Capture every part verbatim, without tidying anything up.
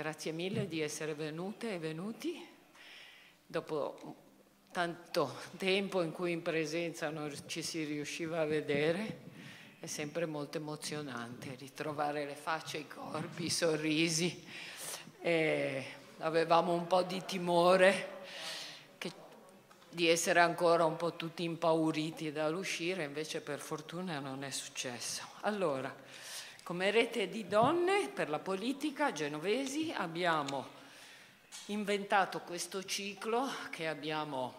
Grazie mille di essere venute e venuti. Dopo tanto tempo in cui in presenza non ci si riusciva a vedere, è sempre molto emozionante ritrovare le facce, i corpi, i sorrisi. E avevamo un po' di timore che, di essere ancora un po' tutti impauriti dall'uscire, invece per fortuna non è successo. Allora, come Rete di Donne per la politica genovesi abbiamo inventato questo ciclo che abbiamo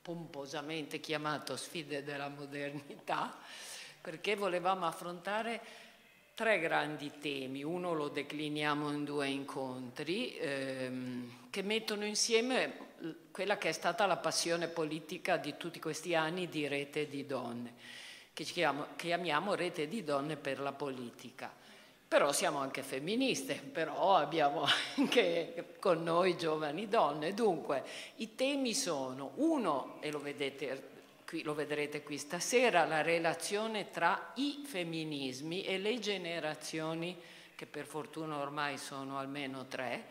pomposamente chiamato Sfide della modernità, perché volevamo affrontare tre grandi temi. Uno lo decliniamo in due incontri ehm, che mettono insieme quella che è stata la passione politica di tutti questi anni di Rete di Donne, che chiamiamo Rete di Donne per la politica. Però siamo anche femministe, però abbiamo anche con noi giovani donne. Dunque, i temi sono, uno, e lo, vedete qui, lo vedrete qui stasera, la relazione tra i femminismi e le generazioni, che per fortuna ormai sono almeno tre,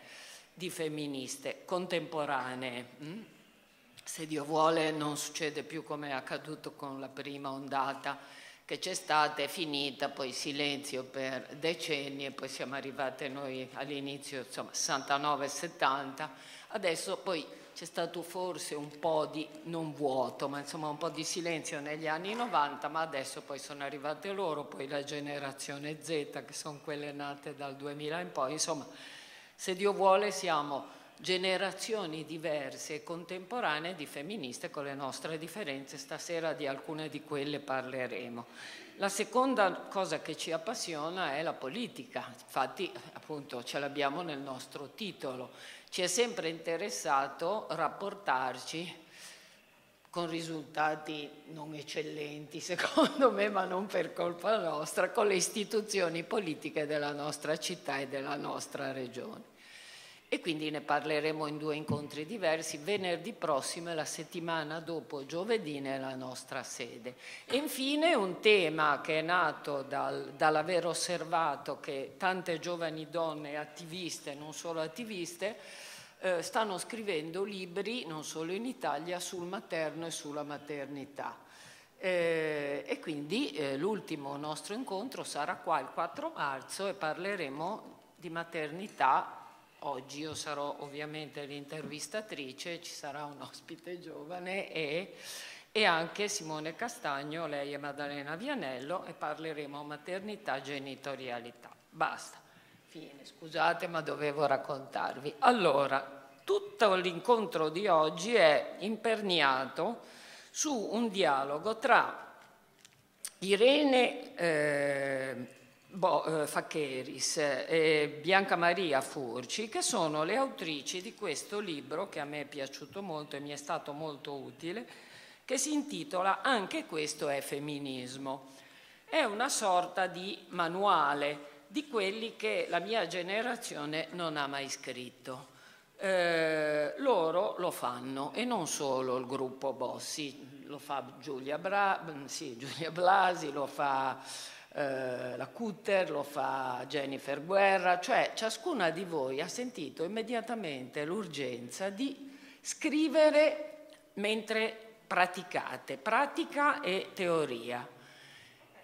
di femministe contemporanee. Se Dio vuole non succede più come è accaduto con la prima ondata che c'è stata, è finita, poi silenzio per decenni e poi siamo arrivate noi all'inizio, insomma, sessantanove settanta, adesso poi c'è stato forse un po' di, non vuoto, ma insomma un po' di silenzio negli anni novanta, ma adesso poi sono arrivate loro, poi la generazione Z, che sono quelle nate dal duemila in poi, insomma, se Dio vuole siamo generazioni diverse e contemporanee di femministe con le nostre differenze. Stasera di alcune di quelle parleremo. La seconda cosa che ci appassiona è la politica, infatti appunto ce l'abbiamo nel nostro titolo. Ci è sempre interessato rapportarci con risultati non eccellenti, secondo me, ma non per colpa nostra, con le istituzioni politiche della nostra città e della nostra regione. E quindi ne parleremo in due incontri diversi, venerdì prossimo e la settimana dopo, giovedì, nella nostra sede. E infine un tema che è nato dal, dall'aver osservato che tante giovani donne attiviste, non solo attiviste, eh, stanno scrivendo libri, non solo in Italia, sul materno e sulla maternità. Eh, e quindi eh, l'ultimo nostro incontro sarà qua il quattro marzo e parleremo di maternità. Oggi io sarò ovviamente l'intervistatrice, ci sarà un ospite giovane e, e anche Simone Castagno, lei è Maddalena Vianello, e parleremo maternità, genitorialità. Basta, fine, scusate ma dovevo raccontarvi. Allora, tutto l'incontro di oggi è imperniato su un dialogo tra Irene eh, Bo, eh, Facheris e Bianca Maria Furci, che sono le autrici di questo libro che a me è piaciuto molto e mi è stato molto utile, che si intitola Anche questo è femminismo. È una sorta di manuale di quelli che la mia generazione non ha mai scritto. Eh, loro lo fanno, e non solo il gruppo Bossy, lo fa Giulia, Bra- sì, Giulia Blasi, lo fa Eh, la Cutter, lo fa Jennifer Guerra, cioè ciascuna di voi ha sentito immediatamente l'urgenza di scrivere mentre praticate, pratica e teoria.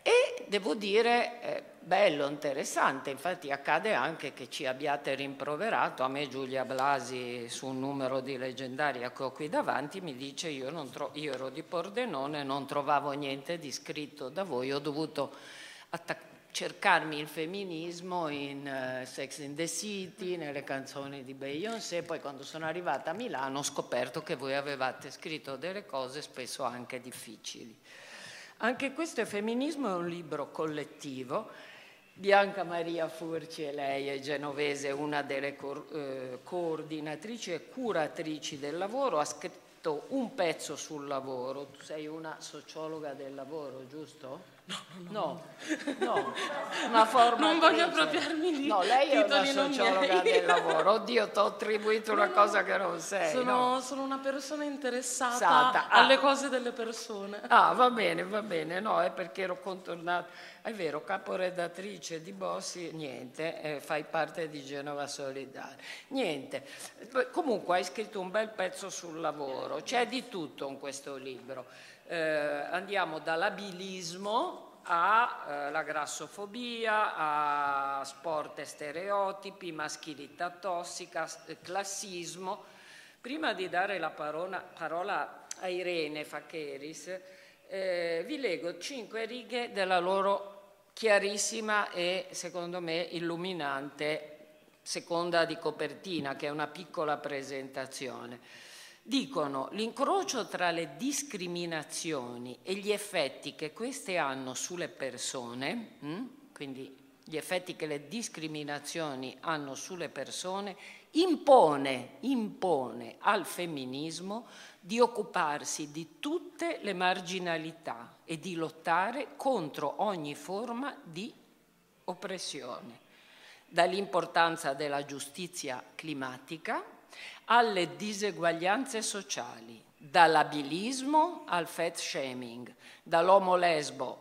E devo dire, eh, bello, interessante, infatti accade anche che ci abbiate rimproverato, a me Giulia Blasi su un numero di Leggendaria che ho qui davanti mi dice io, non tro- io ero di Pordenone, non trovavo niente di scritto da voi, ho dovuto Attac- cercarmi il femminismo in uh, Sex and the City, nelle canzoni di Beyoncé. Poi quando sono arrivata a Milano ho scoperto che voi avevate scritto delle cose spesso anche difficili. Anche questo è femminismo, è un libro collettivo. Bianca Maria Furci, e lei è genovese, una delle co- eh, coordinatrici e curatrici del lavoro, ha scritto un pezzo sul lavoro. Tu sei una sociologa del lavoro, giusto? No, no, no. Una forma non voglio appropriarmi di no, lei è una sociologa del lavoro. Oddio, ti ho attribuito no, una cosa che non sei. Sono, no. sono una persona interessata Sata. alle ah. cose delle persone. Ah, va bene, va bene. No, è perché ero contornata. È vero, caporedattrice di Bossy, niente, eh, fai parte di Genova Solidale. Niente. Comunque hai scritto un bel pezzo sul lavoro. C'è di tutto in questo libro. Eh, andiamo dall'abilismo alla eh, grassofobia, a sport e stereotipi, maschilità tossica, classismo. Prima di dare la parola, parola a Irene Facheris, eh, vi leggo cinque righe della loro chiarissima e, secondo me, illuminante seconda di copertina, che è una piccola presentazione. Dicono: l'incrocio tra le discriminazioni e gli effetti che queste hanno sulle persone, mh? quindi gli effetti che le discriminazioni hanno sulle persone, impone, impone al femminismo di occuparsi di tutte le marginalità e di lottare contro ogni forma di oppressione, dall'importanza della giustizia climatica alle diseguaglianze sociali, dall'abilismo al fat shaming, dall'omo-lesbo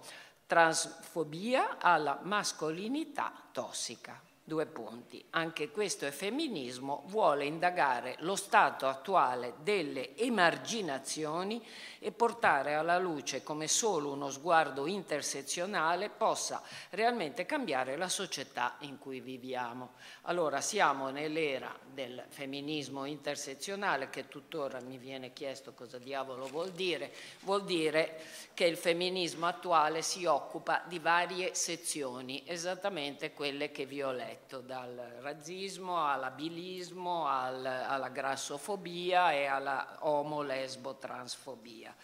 transfobia alla mascolinità tossica. Due punti. Anche questo è femminismo, vuole indagare lo stato attuale delle emarginazioni e portare alla luce come solo uno sguardo intersezionale possa realmente cambiare la società in cui viviamo. Allora siamo nell'era del femminismo intersezionale, che tuttora mi viene chiesto cosa diavolo vuol dire. Vuol dire che il femminismo attuale si occupa di varie sezioni, esattamente quelle che vi ho letto. Dal razzismo all'abilismo, al, alla grassofobia e alla omo-lesbo-transfobia.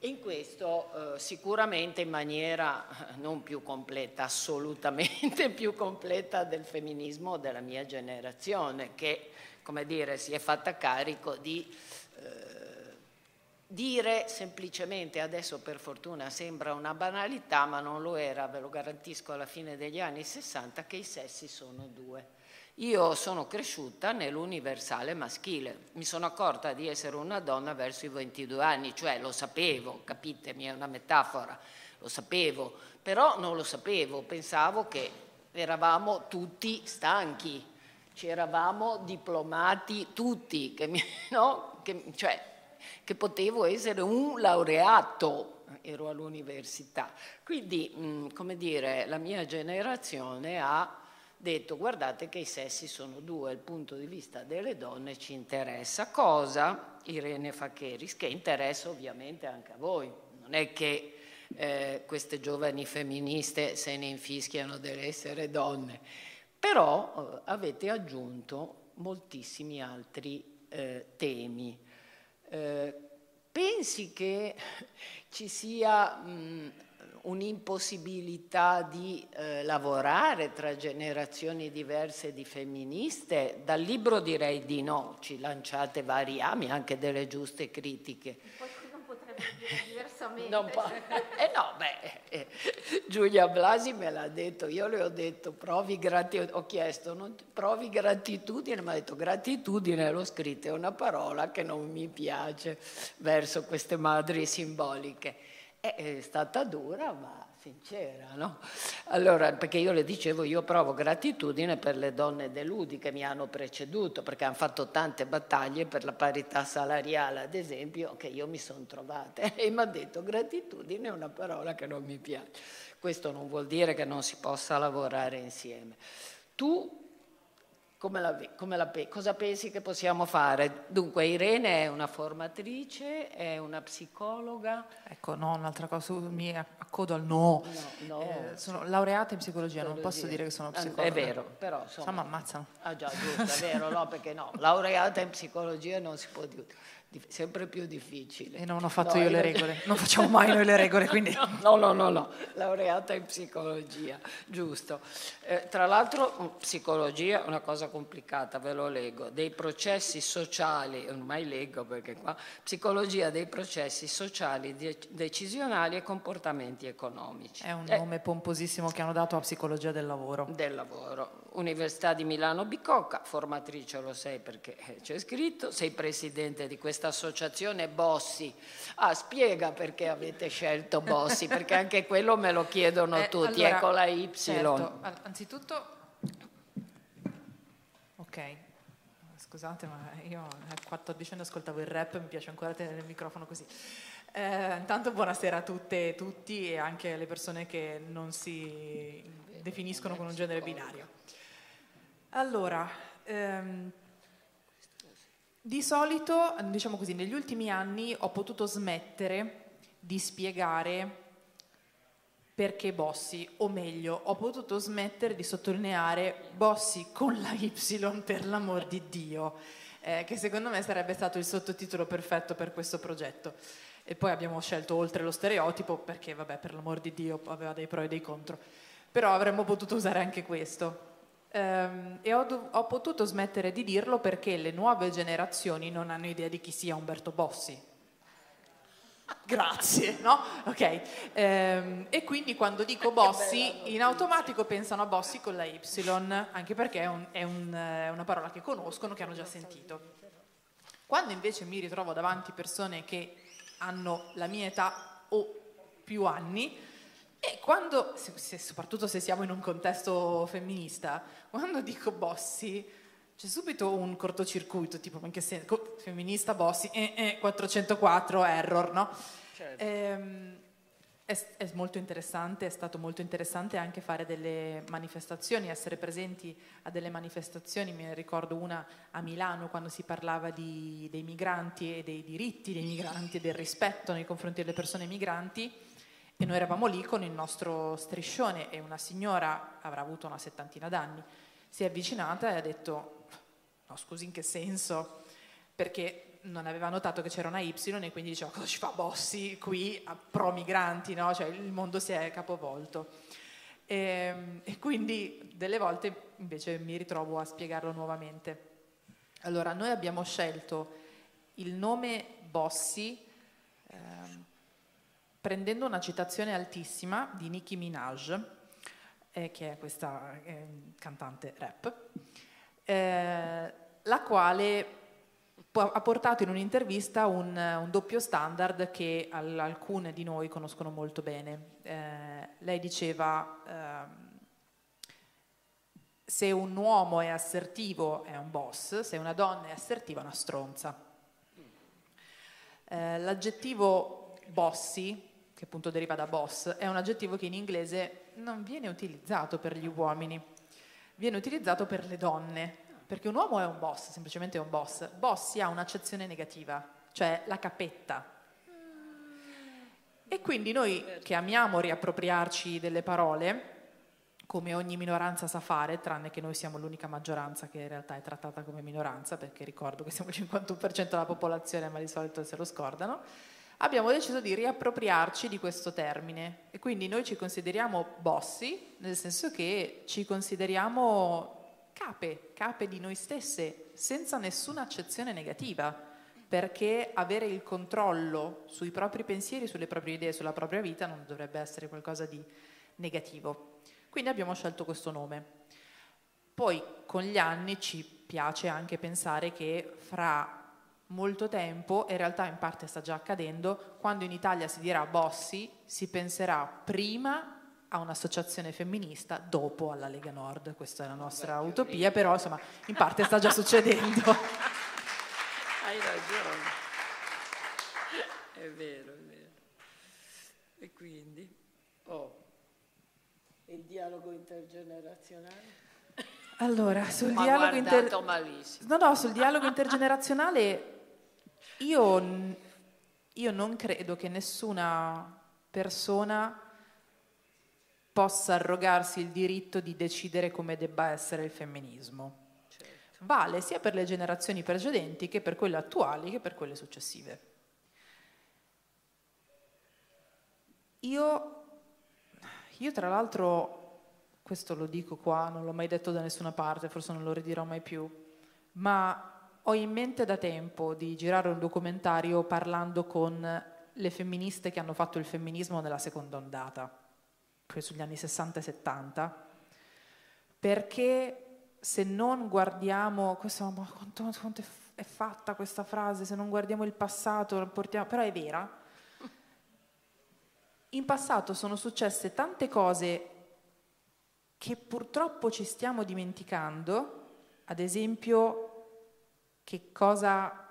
In questo eh, sicuramente in maniera non più completa, assolutamente più completa del femminismo della mia generazione, che, come dire, si è fatta carico di eh, dire semplicemente, adesso per fortuna sembra una banalità, ma non lo era, ve lo garantisco, alla fine degli anni sessanta, che i sessi sono due. Io sono cresciuta nell'universale maschile, mi sono accorta di essere una donna verso i ventidue anni, cioè lo sapevo, capitemi, è una metafora, lo sapevo, però non lo sapevo, pensavo che eravamo tutti stanchi, ci eravamo diplomati tutti, che mi, no? Che, cioè, che potevo essere un laureato, ero all'università. Quindi, mh, come dire, la mia generazione ha detto: guardate che i sessi sono due, il punto di vista delle donne ci interessa. Cosa, Irene Facheris, che interessa ovviamente anche a voi. Non è che eh, queste giovani femministe se ne infischiano dell'essere donne, però eh, avete aggiunto moltissimi altri eh, temi. Eh, pensi che ci sia un'impossibilità di eh, lavorare tra generazioni diverse di femministe? Dal libro direi di no, ci lanciate vari ami, anche delle giuste critiche. Qualcuno potrebbe dire diversamente. Non po- eh no, beh, eh, Giulia Blasi me l'ha detto, io le ho detto provi gratitudine, ho chiesto non ti- provi gratitudine, mi ha detto gratitudine, l'ho scritta, è una parola che non mi piace verso queste madri simboliche. È stata dura ma sincera, no? Allora, perché io le dicevo, io provo gratitudine per le donne deludi che mi hanno preceduto, perché hanno fatto tante battaglie per la parità salariale, ad esempio, che io mi sono trovata, e mi ha detto gratitudine è una parola che non mi piace. Questo non vuol dire che non si possa lavorare insieme. Tu come la, come la, cosa pensi che possiamo fare? Dunque Irene è una formatrice, è una psicologa. Ecco, no, un'altra cosa, mi accodo al no. no, no. Eh, sono laureata in psicologia, psicologia, non posso dire che sono psicologa. È vero, però insomma... Insomma ammazzano. Ah già, giusto, è vero, no, perché no, laureata in psicologia non si può dire. sempre più difficile. E non ho fatto no, io le regole, non facciamo mai noi le regole, quindi... No, no, no, no, laureata in psicologia, giusto. Eh, tra l'altro psicologia è una cosa complicata, ve lo leggo, dei processi sociali, ormai leggo perché qua, psicologia dei processi sociali, de- decisionali e comportamenti economici. È un eh, nome pomposissimo che hanno dato a psicologia del lavoro. Del lavoro. Università di Milano Bicocca, formatrice lo sei perché c'è scritto, sei presidente di questa associazione Bossy. Ah, spiega perché avete scelto Bossy, perché anche quello me lo chiedono eh, tutti, allora, ecco la Y. Certo. Anzitutto, ok, scusate ma io a quattordici anni ascoltavo il rap, mi piace ancora tenere il microfono così. Eh, intanto buonasera a tutte e tutti e anche alle persone che non si definiscono con un genere binario. Allora, ehm, di solito, diciamo così, negli ultimi anni ho potuto smettere di spiegare perché Bossy, o meglio, ho potuto smettere di sottolineare Bossy con la Y, per l'amor di Dio, eh, che secondo me sarebbe stato il sottotitolo perfetto per questo progetto. E poi abbiamo scelto Oltre lo stereotipo perché, vabbè, per l'amor di Dio aveva dei pro e dei contro, però avremmo potuto usare anche questo. Um, e ho, ho potuto smettere di dirlo perché le nuove generazioni non hanno idea di chi sia Umberto Bossy. Grazie, no? Ok. Um, e quindi quando dico Bossy, in automatico pensano a Bossy con la Y, anche perché è, un, è, un, è una parola che conoscono, che hanno già sentito. Quando invece mi ritrovo davanti persone che hanno la mia età o più anni, e quando, se, se, soprattutto se siamo in un contesto femminista, quando dico Bossy c'è subito un cortocircuito, tipo anche se, co, femminista Bossy, eh, eh, quattrocentoquattro, error, no? Certo. Ehm, è, è molto interessante, è stato molto interessante anche fare delle manifestazioni, essere presenti a delle manifestazioni. Me ne ricordo una a Milano quando si parlava di, dei migranti e dei diritti dei migranti e del rispetto nei confronti delle persone migranti. E noi eravamo lì con il nostro striscione e una signora, avrà avuto una settantina d'anni, si è avvicinata e ha detto, no scusi in che senso? Perché non aveva notato che c'era una Y e quindi diceva, cosa ci fa Bossy qui a pro migranti, no? Cioè il mondo si è capovolto. E, e quindi delle volte invece mi ritrovo a spiegarlo nuovamente. Allora noi abbiamo scelto il nome Bossy ehm, prendendo una citazione altissima di Nicki Minaj, eh, che è questa eh, cantante rap, eh, la quale po- ha portato in un'intervista un, un doppio standard che al- alcune di noi conoscono molto bene. Eh, lei diceva, eh, se un uomo è assertivo è un boss, se una donna è assertiva è una stronza. Eh, l'aggettivo Bossy, che appunto deriva da boss, è un aggettivo che in inglese non viene utilizzato per gli uomini, viene utilizzato per le donne, perché un uomo è un boss, semplicemente è un boss. Bossy ha un'accezione negativa, cioè la capetta. E quindi noi che amiamo riappropriarci delle parole, come ogni minoranza sa fare, tranne che noi siamo l'unica maggioranza che in realtà è trattata come minoranza, perché ricordo che siamo il cinquantuno per cento della popolazione, ma di solito se lo scordano, abbiamo deciso di riappropriarci di questo termine e quindi noi ci consideriamo Bossy, nel senso che ci consideriamo cape, cape di noi stesse, senza nessuna accezione negativa, perché avere il controllo sui propri pensieri, sulle proprie idee, sulla propria vita non dovrebbe essere qualcosa di negativo. Quindi abbiamo scelto questo nome. Poi con gli anni ci piace anche pensare che fra molto tempo, in realtà in parte sta già accadendo, quando in Italia si dirà Bossy si penserà prima a un'associazione femminista, dopo alla Lega Nord. Questa è la nostra Beh, utopia, però insomma in parte sta già succedendo. Hai ragione, è vero, è vero. E quindi oh, il dialogo intergenerazionale. Allora, sul dialogo, inter... no, no, sul dialogo intergenerazionale io, io non credo che nessuna persona possa arrogarsi il diritto di decidere come debba essere il femminismo. Certo. vale sia per le generazioni precedenti che per quelle attuali che per quelle successive. Io, io tra l'altro, questo lo dico qua, non l'ho mai detto da nessuna parte, forse non lo ridirò mai più, ma ho in mente da tempo di girare un documentario parlando con le femministe che hanno fatto il femminismo nella seconda ondata, sugli anni sessanta e settanta, perché se non guardiamo, questo, ma quanto, quanto è fatta questa frase, se non guardiamo il passato, portiamo, però è vera, in passato sono successe tante cose che purtroppo ci stiamo dimenticando, ad esempio che cosa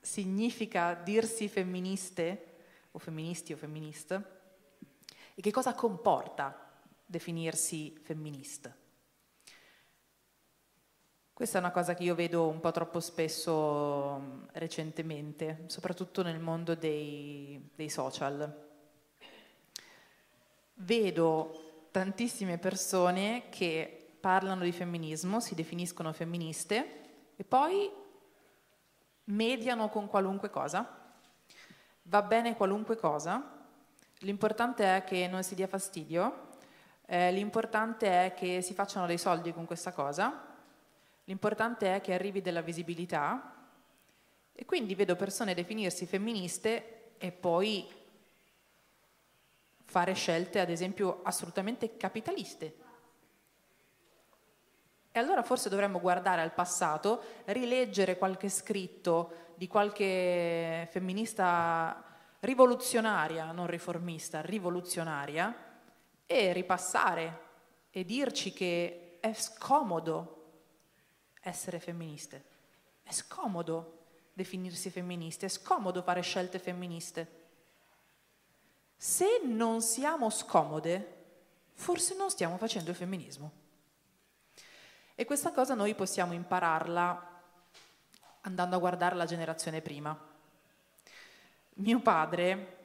significa dirsi femministe o femministi o femminist e che cosa comporta definirsi femminista. Questa è una cosa che io vedo un po' troppo spesso recentemente, soprattutto nel mondo dei, dei social. Vedo tantissime persone che parlano di femminismo, si definiscono femministe e poi mediano con qualunque cosa. Va bene qualunque cosa, l'importante è che non si dia fastidio, eh, l'importante è che si facciano dei soldi con questa cosa. L'importante è che arrivi della visibilità e quindi vedo persone definirsi femministe e poi fare scelte, ad esempio, assolutamente capitaliste. E allora forse dovremmo guardare al passato, rileggere qualche scritto di qualche femminista rivoluzionaria, non riformista, rivoluzionaria, e ripassare e dirci che è scomodo essere femministe, è scomodo definirsi femministe, è scomodo fare scelte femministe. Se non siamo scomode, forse non stiamo facendo il femminismo. E questa cosa noi possiamo impararla andando a guardare la generazione prima. Mio padre,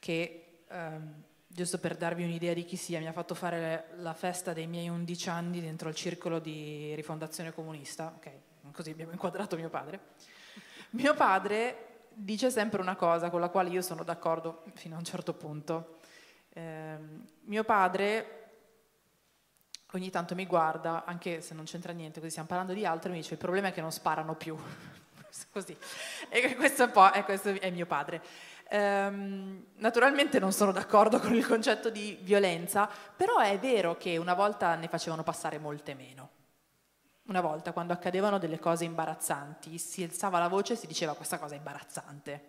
che ehm, giusto per darvi un'idea di chi sia, mi ha fatto fare la festa dei miei undici anni dentro il circolo di Rifondazione Comunista, ok, così abbiamo inquadrato mio padre. Mio padre dice sempre una cosa con la quale io sono d'accordo fino a un certo punto. Eh, mio padre ogni tanto mi guarda, anche se non c'entra niente, così stiamo parlando di altro, e mi dice il problema è che non sparano più, così. E questo è, un po', e questo è mio padre. Naturalmente non sono d'accordo con il concetto di violenza, però è vero che una volta ne facevano passare molte meno. Una volta, quando accadevano delle cose imbarazzanti, si alzava la voce e si diceva questa cosa è imbarazzante.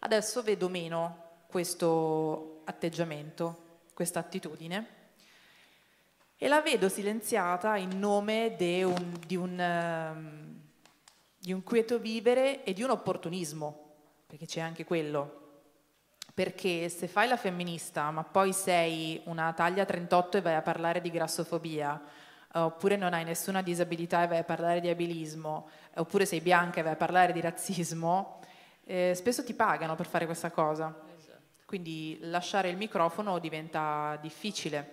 Adesso vedo meno questo atteggiamento, questa attitudine, e la vedo silenziata in nome di un, di un, di un quieto vivere e di un opportunismo, perché c'è anche quello, perché se fai la femminista ma poi sei una taglia trentotto e vai a parlare di grassofobia, oppure non hai nessuna disabilità e vai a parlare di abilismo, oppure sei bianca e vai a parlare di razzismo, eh, spesso ti pagano per fare questa cosa, quindi lasciare il microfono diventa difficile.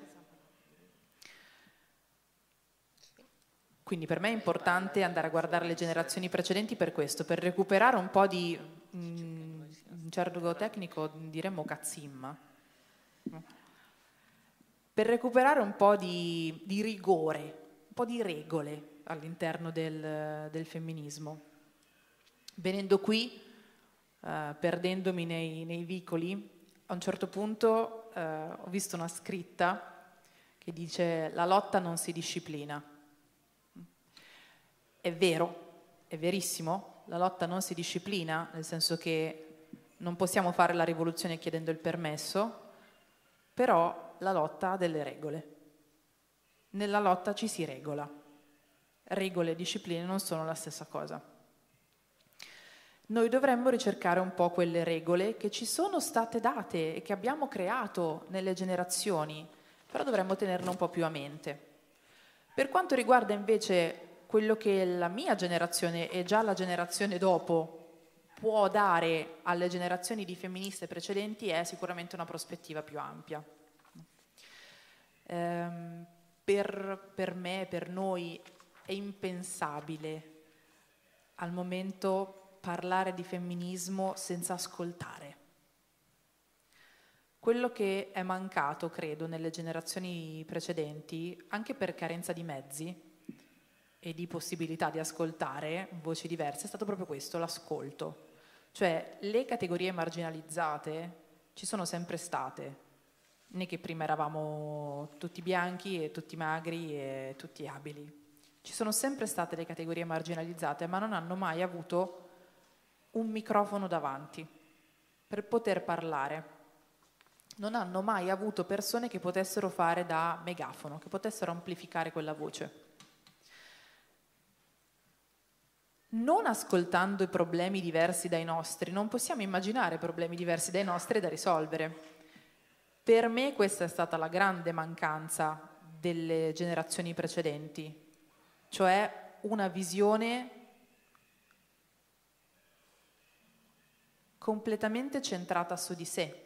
Quindi per me è importante andare a guardare le generazioni precedenti per questo, per recuperare un po' di, in gergo tecnico diremmo cazzimma, per recuperare un po' di, di rigore, un po' di regole all'interno del, del femminismo. Venendo qui, eh, perdendomi nei, nei vicoli, a un certo punto eh, ho visto una scritta che dice la lotta non si disciplina. È vero, è verissimo, la lotta non si disciplina, nel senso che non possiamo fare la rivoluzione chiedendo il permesso, però la lotta ha delle regole. Nella lotta ci si regola. Regole e discipline non sono la stessa cosa. Noi dovremmo ricercare un po' quelle regole che ci sono state date e che abbiamo creato nelle generazioni, però dovremmo tenerle un po' più a mente. Per quanto riguarda invece quello che la mia generazione e già la generazione dopo può dare alle generazioni di femministe precedenti è sicuramente una prospettiva più ampia. Ehm, per, per me, per noi, è impensabile al momento parlare di femminismo senza ascoltare. Quello che è mancato, credo, nelle generazioni precedenti, anche per carenza di mezzi e di possibilità di ascoltare voci diverse, è stato proprio questo, l'ascolto. Cioè, le categorie marginalizzate ci sono sempre state, né che prima eravamo tutti bianchi e tutti magri e tutti abili. Ci sono sempre state le categorie marginalizzate, ma non hanno mai avuto un microfono davanti per poter parlare. Non hanno mai avuto persone che potessero fare da megafono, che potessero amplificare quella voce. Non ascoltando i problemi diversi dai nostri, non possiamo immaginare problemi diversi dai nostri da risolvere. Per me questa è stata la grande mancanza delle generazioni precedenti, cioè una visione completamente centrata su di sé.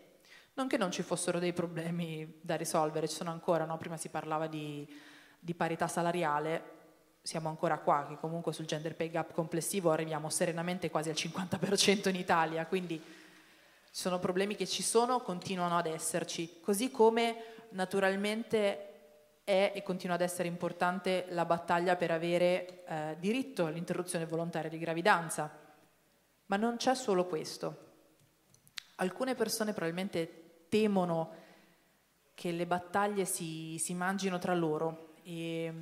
Non che non ci fossero dei problemi da risolvere, ci sono ancora, no? Prima si parlava di, di parità salariale, siamo ancora qua, che comunque sul gender pay gap complessivo arriviamo serenamente quasi al cinquanta per cento in Italia, quindi sono problemi che ci sono, continuano ad esserci, così come naturalmente è e continua ad essere importante la battaglia per avere eh, diritto all'interruzione volontaria di gravidanza, ma non c'è solo questo. Alcune persone probabilmente temono che le battaglie si, si mangino tra loro e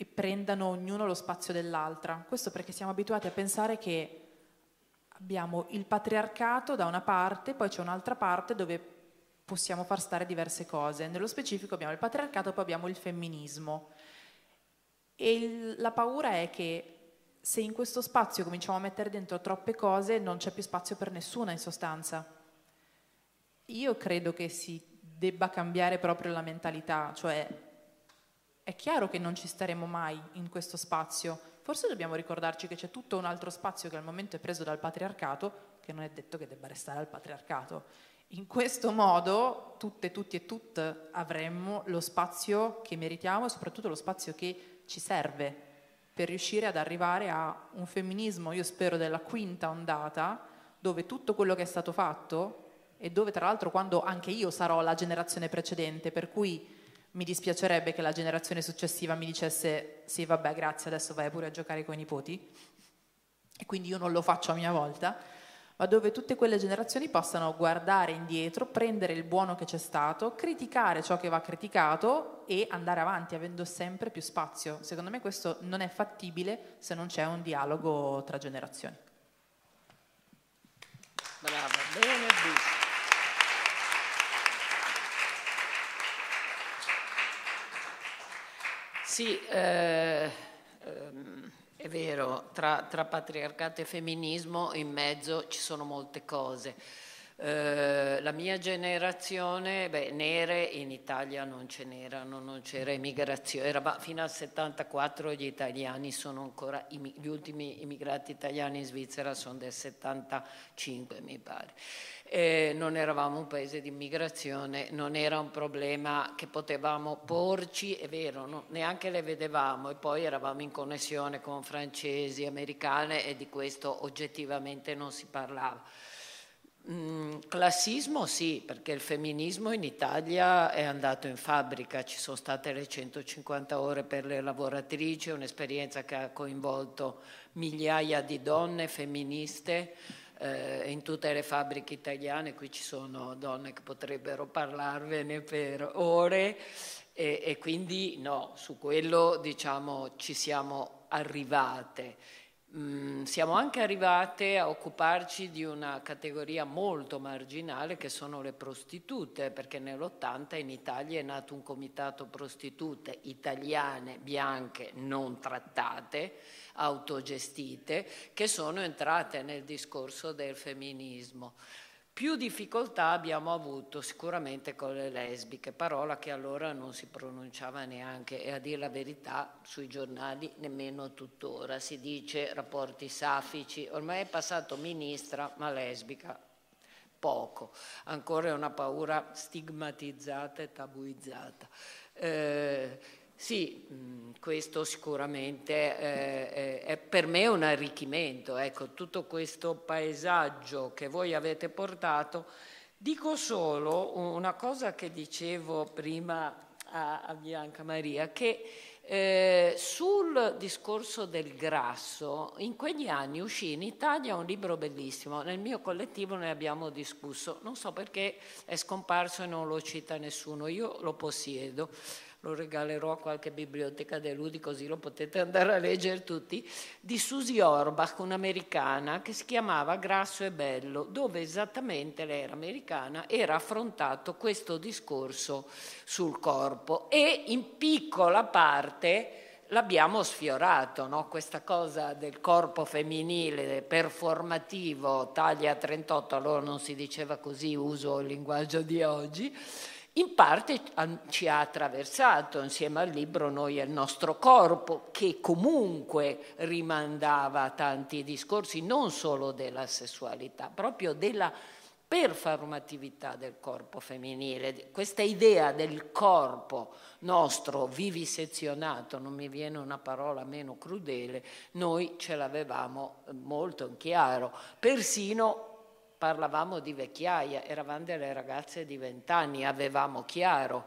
e prendano ognuno lo spazio dell'altra. Questo perché siamo abituati a pensare che abbiamo il patriarcato da una parte, poi c'è un'altra parte dove possiamo far stare diverse cose. Nello specifico abbiamo il patriarcato, poi abbiamo il femminismo. E il, la paura è che se in questo spazio cominciamo a mettere dentro troppe cose non c'è più spazio per nessuna, in sostanza. Io credo che si debba cambiare proprio la mentalità, cioè è chiaro che non ci staremo mai in questo spazio, forse dobbiamo ricordarci che c'è tutto un altro spazio che al momento è preso dal patriarcato, che non è detto che debba restare al patriarcato. In questo modo tutte, tutti e tutte avremmo lo spazio che meritiamo e soprattutto lo spazio che ci serve per riuscire ad arrivare a un femminismo, io spero, della quinta ondata, dove tutto quello che è stato fatto e dove tra l'altro quando anche io sarò la generazione precedente, per cui mi dispiacerebbe che la generazione successiva mi dicesse sì vabbè grazie adesso vai pure a giocare con i nipoti e quindi io non lo faccio a mia volta, ma dove tutte quelle generazioni possano guardare indietro, prendere il buono che c'è stato, criticare ciò che va criticato e andare avanti avendo sempre più spazio. Secondo me questo non è fattibile se non c'è un dialogo tra generazioni. Brava, bene Bush. Sì, eh, ehm, è vero, tra, tra patriarcato e femminismo in mezzo ci sono molte cose. Eh, la mia generazione, beh, nere in Italia non ce n'erano, non c'era immigrazione, era, fino al settantaquattro gli italiani sono ancora, gli ultimi immigrati italiani in Svizzera sono del settantacinque mi pare. Eh, non eravamo un paese di immigrazione, non era un problema che potevamo porci, è vero, no? Neanche le vedevamo e poi eravamo in connessione con francesi, americane e di questo oggettivamente non si parlava. Mm, classismo sì, perché il femminismo in Italia è andato in fabbrica, ci sono state le centocinquanta ore per le lavoratrici, un'esperienza che ha coinvolto migliaia di donne femministe, in tutte le fabbriche italiane, qui ci sono donne che potrebbero parlarvene per ore e, e quindi no, su quello diciamo ci siamo arrivate. Mm, siamo anche arrivate a occuparci di una categoria molto marginale che sono le prostitute, perché nell'ottanta in Italia è nato un comitato prostitute italiane, bianche, non trattate, autogestite, che sono entrate nel discorso del femminismo. Più difficoltà abbiamo avuto sicuramente con le lesbiche, parola che allora non si pronunciava neanche e a dire la verità sui giornali nemmeno tuttora, si dice rapporti safici, ormai è passato ministra ma lesbica poco, ancora è una paura stigmatizzata e tabuizzata. Eh, Sì, mh, questo sicuramente eh, è per me un arricchimento, ecco, tutto questo paesaggio che voi avete portato. Dico solo una cosa che dicevo prima a, a Bianca Maria, che eh, sul discorso del grasso, in quegli anni uscì in Italia un libro bellissimo, nel mio collettivo ne abbiamo discusso, non so perché è scomparso e non lo cita nessuno, io lo possiedo, lo regalerò a qualche biblioteca dell'U D I così lo potete andare a leggere tutti, di Susie Orbach, un'americana, che si chiamava Grasso e Bello, dove esattamente, lei era americana, era affrontato questo discorso sul corpo e in piccola parte l'abbiamo sfiorato, no? Questa cosa del corpo femminile performativo, taglia trentotto, allora non si diceva così, uso il linguaggio di oggi, in parte ci ha attraversato insieme al libro Noi e il nostro corpo, che comunque rimandava a tanti discorsi, non solo della sessualità, proprio della performatività del corpo femminile, questa idea del corpo nostro vivisezionato, non mi viene una parola meno crudele, noi ce l'avevamo molto in chiaro, persino parlavamo di vecchiaia, eravamo delle ragazze di vent'anni, avevamo chiaro.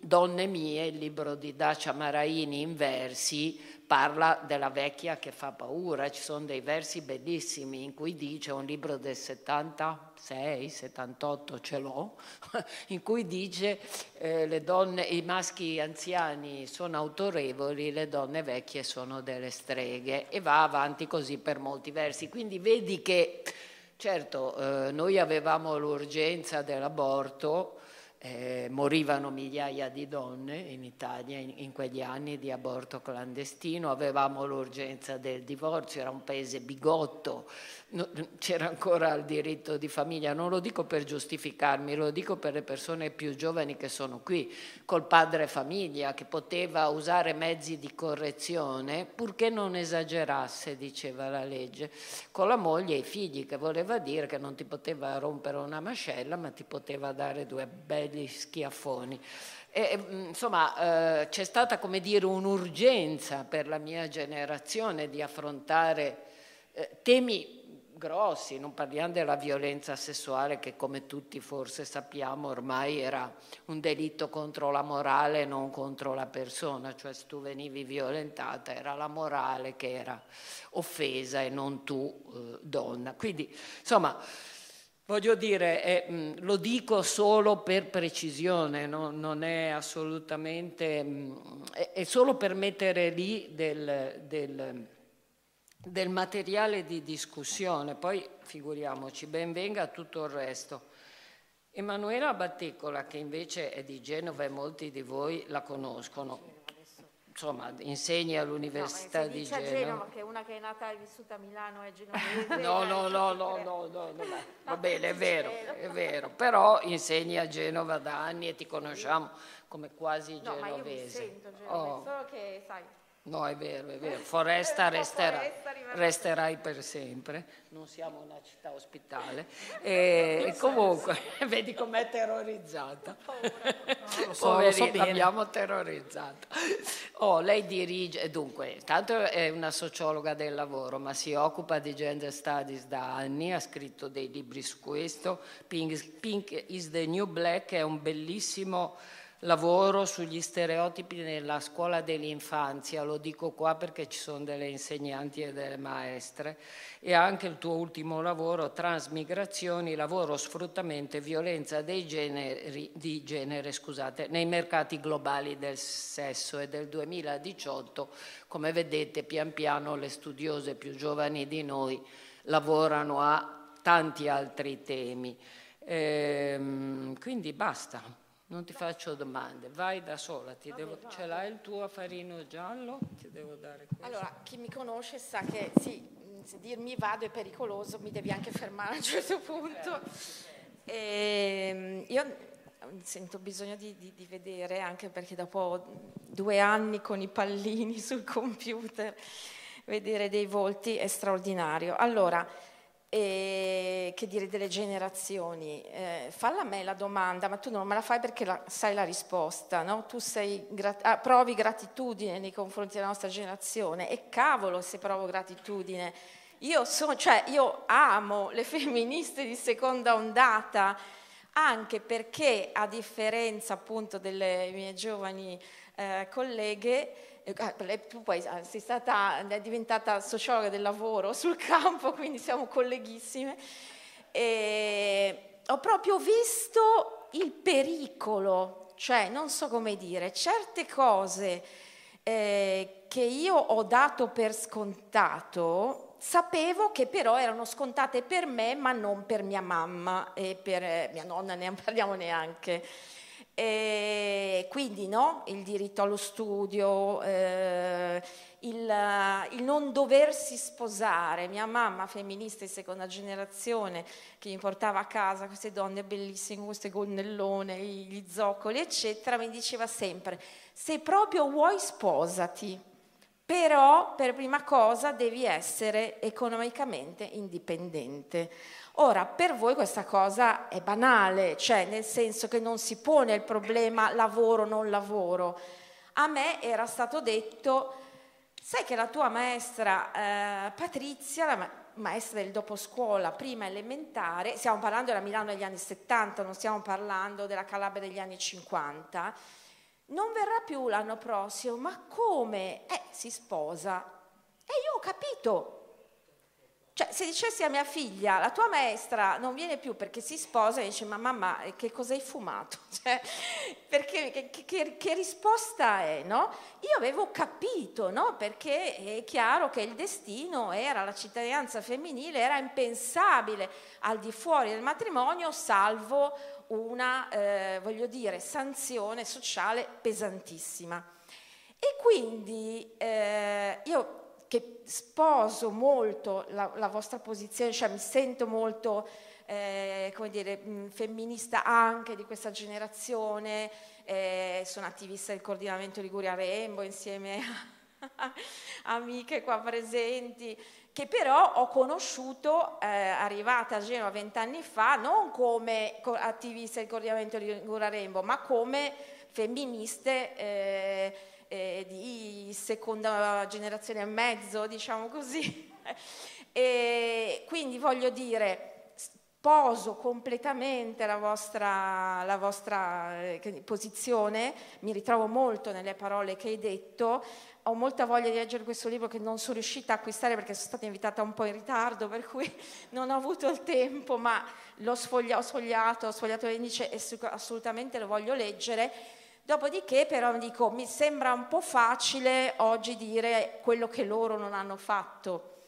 Donne mie, il libro di Dacia Maraini in versi, parla della vecchia che fa paura, ci sono dei versi bellissimi in cui dice, un libro del settantasei settantotto ce l'ho, in cui dice eh, le donne, i maschi anziani sono autorevoli, le donne vecchie sono delle streghe, e va avanti così per molti versi, quindi vedi che certo, eh, noi avevamo l'urgenza dell'aborto, eh, morivano migliaia di donne in Italia in, in quegli anni di aborto clandestino, avevamo l'urgenza del divorzio, era un paese bigotto, no, c'era ancora il diritto di famiglia, non lo dico per giustificarmi, lo dico per le persone più giovani che sono qui, col padre famiglia che poteva usare mezzi di correzione purché non esagerasse, diceva la legge, con la moglie e i figli, che voleva dire che non ti poteva rompere una mascella ma ti poteva dare due belli schiaffoni. E, insomma eh, c'è stata, come dire, un'urgenza per la mia generazione di affrontare eh, temi grossi, non parliamo della violenza sessuale che, come tutti forse sappiamo, ormai era un delitto contro la morale, non contro la persona, cioè se tu venivi violentata era la morale che era offesa e non tu eh, donna. Quindi insomma voglio dire, eh, mh, lo dico solo per precisione, no? Non è assolutamente, mh, è, è solo per mettere lì del... del del materiale di discussione, poi figuriamoci, ben venga tutto il resto. Emanuela Abbatecola, che invece è di Genova e molti di voi la conoscono, insomma insegna all'Università no, di Genova. Dice a Genova, che è una che è nata e vissuta a Milano è genovese. no, no, no, no, no, no, no, va bene, è vero, è vero, però insegni a Genova da anni e ti conosciamo come quasi genovese. No, ma io mi sento genovese, solo che sai... No, è vero, è vero, Foresta resterà, resterai per sempre, non siamo una città ospitale, e comunque vedi com'è terrorizzata, no, so, poverina, l'abbiamo terrorizzata. Oh, lei dirige, dunque, tanto è una sociologa del lavoro, ma si occupa di gender studies da anni, ha scritto dei libri su questo, Pink, Pink is the New Black è un bellissimo... lavoro sugli stereotipi nella scuola dell'infanzia, lo dico qua perché ci sono delle insegnanti e delle maestre, e anche il tuo ultimo lavoro, Transmigrazioni, lavoro, sfruttamento e violenza dei generi, di genere scusate, nei mercati globali del sesso, e del duemiladiciotto, come vedete pian piano le studiose più giovani di noi lavorano a tanti altri temi, ehm, quindi basta. Non ti faccio domande, vai da sola, ti vabbè, devo, ce l'hai il tuo affarino giallo? Ti devo dare questo. Allora, chi mi conosce sa che sì, se dirmi vado è pericoloso, mi devi anche fermare a un certo punto. E, io sento bisogno di, di, di vedere, anche perché dopo due anni con i pallini sul computer, vedere dei volti è straordinario. Allora, E che dire delle generazioni, eh, falla a me la domanda, ma tu non me la fai perché la, sai la risposta, no? Tu sei grat- ah, provi gratitudine nei confronti della nostra generazione, e cavolo se provo gratitudine. Io sono, cioè io amo le femministe di seconda ondata, anche perché a differenza appunto delle mie giovani eh, colleghe, tu poi sei stata, è diventata sociologa del lavoro sul campo, quindi siamo colleghissime, e ho proprio visto il pericolo, cioè non so come dire, certe cose eh, che io ho dato per scontato, sapevo che però erano scontate per me ma non per mia mamma e per eh, mia nonna, ne parliamo neanche. E quindi no, il diritto allo studio, eh, il, il non doversi sposare. Mia mamma, femminista di seconda generazione, che mi portava a casa queste donne bellissime, queste gonnellone, gli zoccoli eccetera, mi diceva sempre: se proprio vuoi sposati, però per prima cosa devi essere economicamente indipendente. Ora, per voi questa cosa è banale, cioè nel senso che non si pone il problema lavoro non lavoro. A me era stato detto: sai che la tua maestra eh, Patrizia, la ma- maestra del doposcuola prima elementare, stiamo parlando della Milano degli anni settanta, non stiamo parlando della Calabria degli anni cinquanta, non verrà più l'anno prossimo. Ma come? Eh, si sposa. E io ho capito. Cioè, se dicessi a mia figlia: la tua maestra non viene più perché si sposa, e dice: ma mamma, che cosa hai fumato? Cioè, perché, che, che, che risposta è, no? Io avevo capito, no? Perché è chiaro che il destino era la cittadinanza femminile, era impensabile al di fuori del matrimonio, salvo una, eh, voglio dire, sanzione sociale pesantissima. E quindi eh, io... che sposo molto la, la vostra posizione, cioè mi sento molto eh, come dire, femminista anche di questa generazione, eh, sono attivista del Coordinamento Liguria-Rembo insieme a amiche qua presenti, che però ho conosciuto eh, arrivata a Genova vent'anni fa, non come attivista del Coordinamento Liguria-Rembo, ma come femministe eh, Eh, di seconda generazione e mezzo, diciamo così. E quindi voglio dire, sposo completamente la vostra, la vostra eh, posizione, mi ritrovo molto nelle parole che hai detto, ho molta voglia di leggere questo libro che non sono riuscita a acquistare perché sono stata invitata un po' in ritardo, per cui non ho avuto il tempo, ma l'ho sfoglia- ho sfogliato, ho sfogliato l'indice e su- assolutamente lo voglio leggere. Dopodiché però dico, mi sembra un po' facile oggi dire quello che loro non hanno fatto,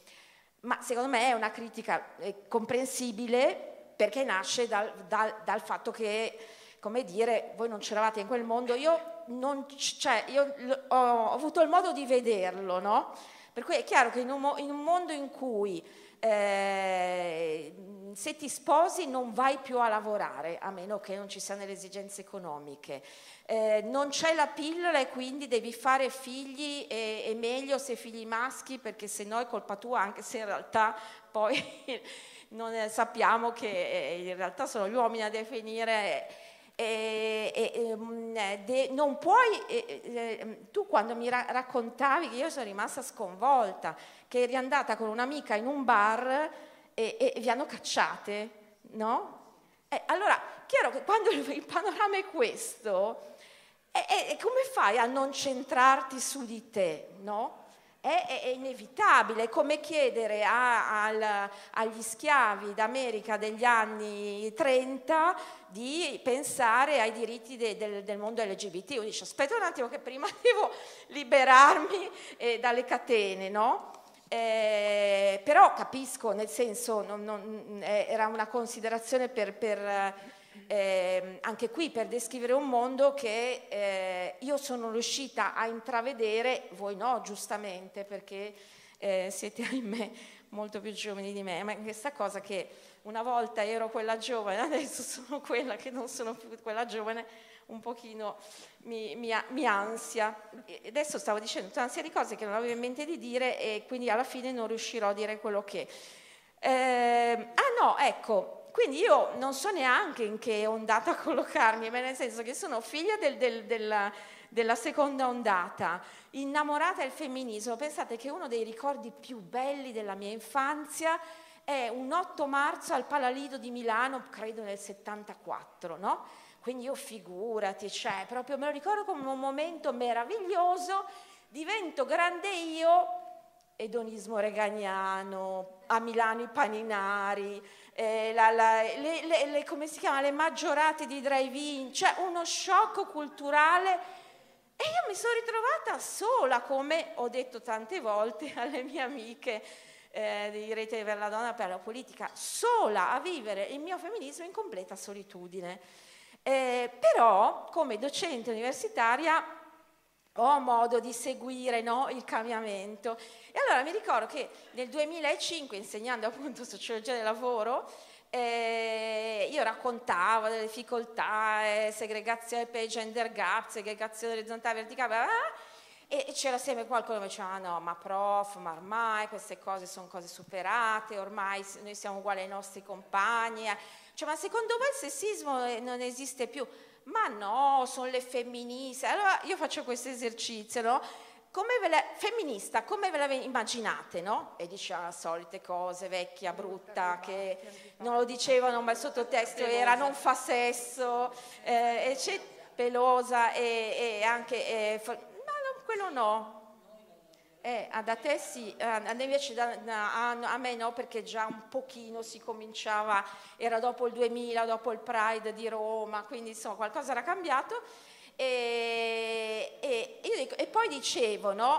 ma secondo me è una critica eh, comprensibile, perché nasce dal, dal, dal fatto che, come dire, voi non c'eravate in quel mondo. Io, non, cioè, io ho, ho avuto il modo di vederlo, no? Per cui è chiaro che in un, in un mondo in cui eh, se ti sposi non vai più a lavorare, a meno che non ci siano le esigenze economiche, eh, non c'è la pillola e quindi devi fare figli, e, e meglio se figli maschi perché se no è colpa tua, anche se in realtà poi non è, sappiamo che in realtà sono gli uomini a definire. E, e, e, de, non puoi e, e, tu quando mi ra- raccontavi, io sono rimasta sconvolta, che eri andata con un'amica in un bar e, e, e vi hanno cacciate, no? Eh, allora, chiaro che quando il, il panorama è questo, e, e, e come fai a non centrarti su di te, no? È, è inevitabile, è come chiedere a, al, agli schiavi d'America degli anni trenta di pensare ai diritti de, del, del mondo L G B T. Io dico, aspetta un attimo che prima devo liberarmi eh, dalle catene, no? Eh, però capisco, nel senso, non, non, eh, era una considerazione per... per Eh, anche qui per descrivere un mondo che eh, io sono riuscita a intravedere, voi no, giustamente, perché eh, siete ahimè molto più giovani di me, ma questa cosa che una volta ero quella giovane, adesso sono quella che non sono più quella giovane, un pochino mi, mi, mi ansia. E adesso stavo dicendo un'ansia di cose che non avevo in mente di dire, e quindi alla fine non riuscirò a dire quello che... Eh, ah no, ecco, quindi io non so neanche in che ondata collocarmi, ma nel senso che sono figlia del, del, della, della seconda ondata, innamorata del femminismo. Pensate che uno dei ricordi più belli della mia infanzia è un otto marzo al Palalido di Milano, credo nel settantaquattro, no? Quindi io, figurati, cioè, proprio me lo ricordo come un momento meraviglioso. Divento grande io, edonismo reganiano, a Milano i paninari, eh, la, la, le, le, le, come si chiama, le maggiorate di drive-in, cioè uno shock culturale. E io mi sono ritrovata sola, come ho detto tante volte alle mie amiche Eh, di Rete per la donna per la politica, sola a vivere il mio femminismo in completa solitudine. Eh, però come docente universitaria ho modo di seguire, no, il cambiamento, e allora mi ricordo che nel duemilacinque, insegnando appunto sociologia del lavoro, Eh, io raccontavo delle difficoltà, eh, segregazione per gender gap, segregazione orizzontale verticale, bla bla bla. E c'era sempre qualcuno che diceva: ah no, ma prof, ma ormai queste cose sono cose superate, ormai noi siamo uguali ai nostri compagni, cioè, ma secondo voi il sessismo non esiste più? Ma no, sono le femministe. Allora io faccio questo esercizio, no? Come ve la, femminista, come ve la immaginate, no? E diceva solite cose, vecchia, brutta, che non lo dicevano ma il sottotesto era non fa sesso, eh, eccetera, pelosa e, e anche... Eh, quello no, eh, a te sì, eh, invece da, a, a me no, perché già un pochino si cominciava, era dopo il duemila, dopo il Pride di Roma, quindi insomma qualcosa era cambiato, e, e, io dico, e poi dicevo, no,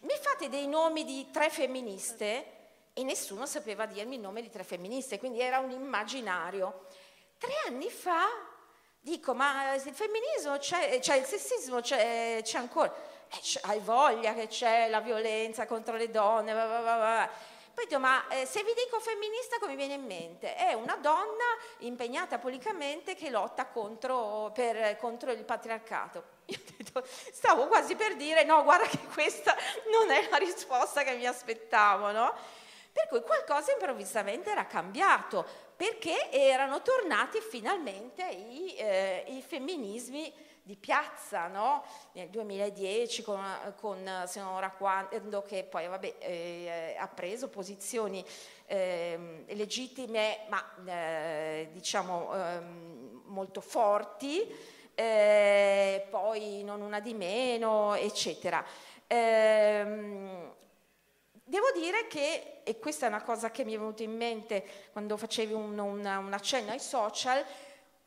mi fate dei nomi di tre femministe, e nessuno sapeva dirmi il nome di tre femministe, quindi era un immaginario. Tre anni fa dico: ma il femminismo c'è, cioè il sessismo c'è, c'è ancora. Eh, hai voglia che c'è la violenza contro le donne, bla bla bla bla. Poi dico: ma eh, se vi dico femminista come viene in mente? È una donna impegnata politicamente che lotta contro, per, contro il patriarcato. Io detto, stavo quasi per dire no, guarda che questa non è la risposta che mi aspettavo, no? Per cui qualcosa improvvisamente era cambiato, perché erano tornati finalmente i, eh, i femminismi di piazza, no? Nel duemiladieci con, con Se Non Ora Quando, che poi vabbè, eh, ha preso posizioni eh, legittime ma eh, diciamo eh, molto forti, eh, poi Non una di meno, eccetera. Eh, Devo dire che, e questa è una cosa che mi è venuta in mente quando facevi un, una, un accenno ai social,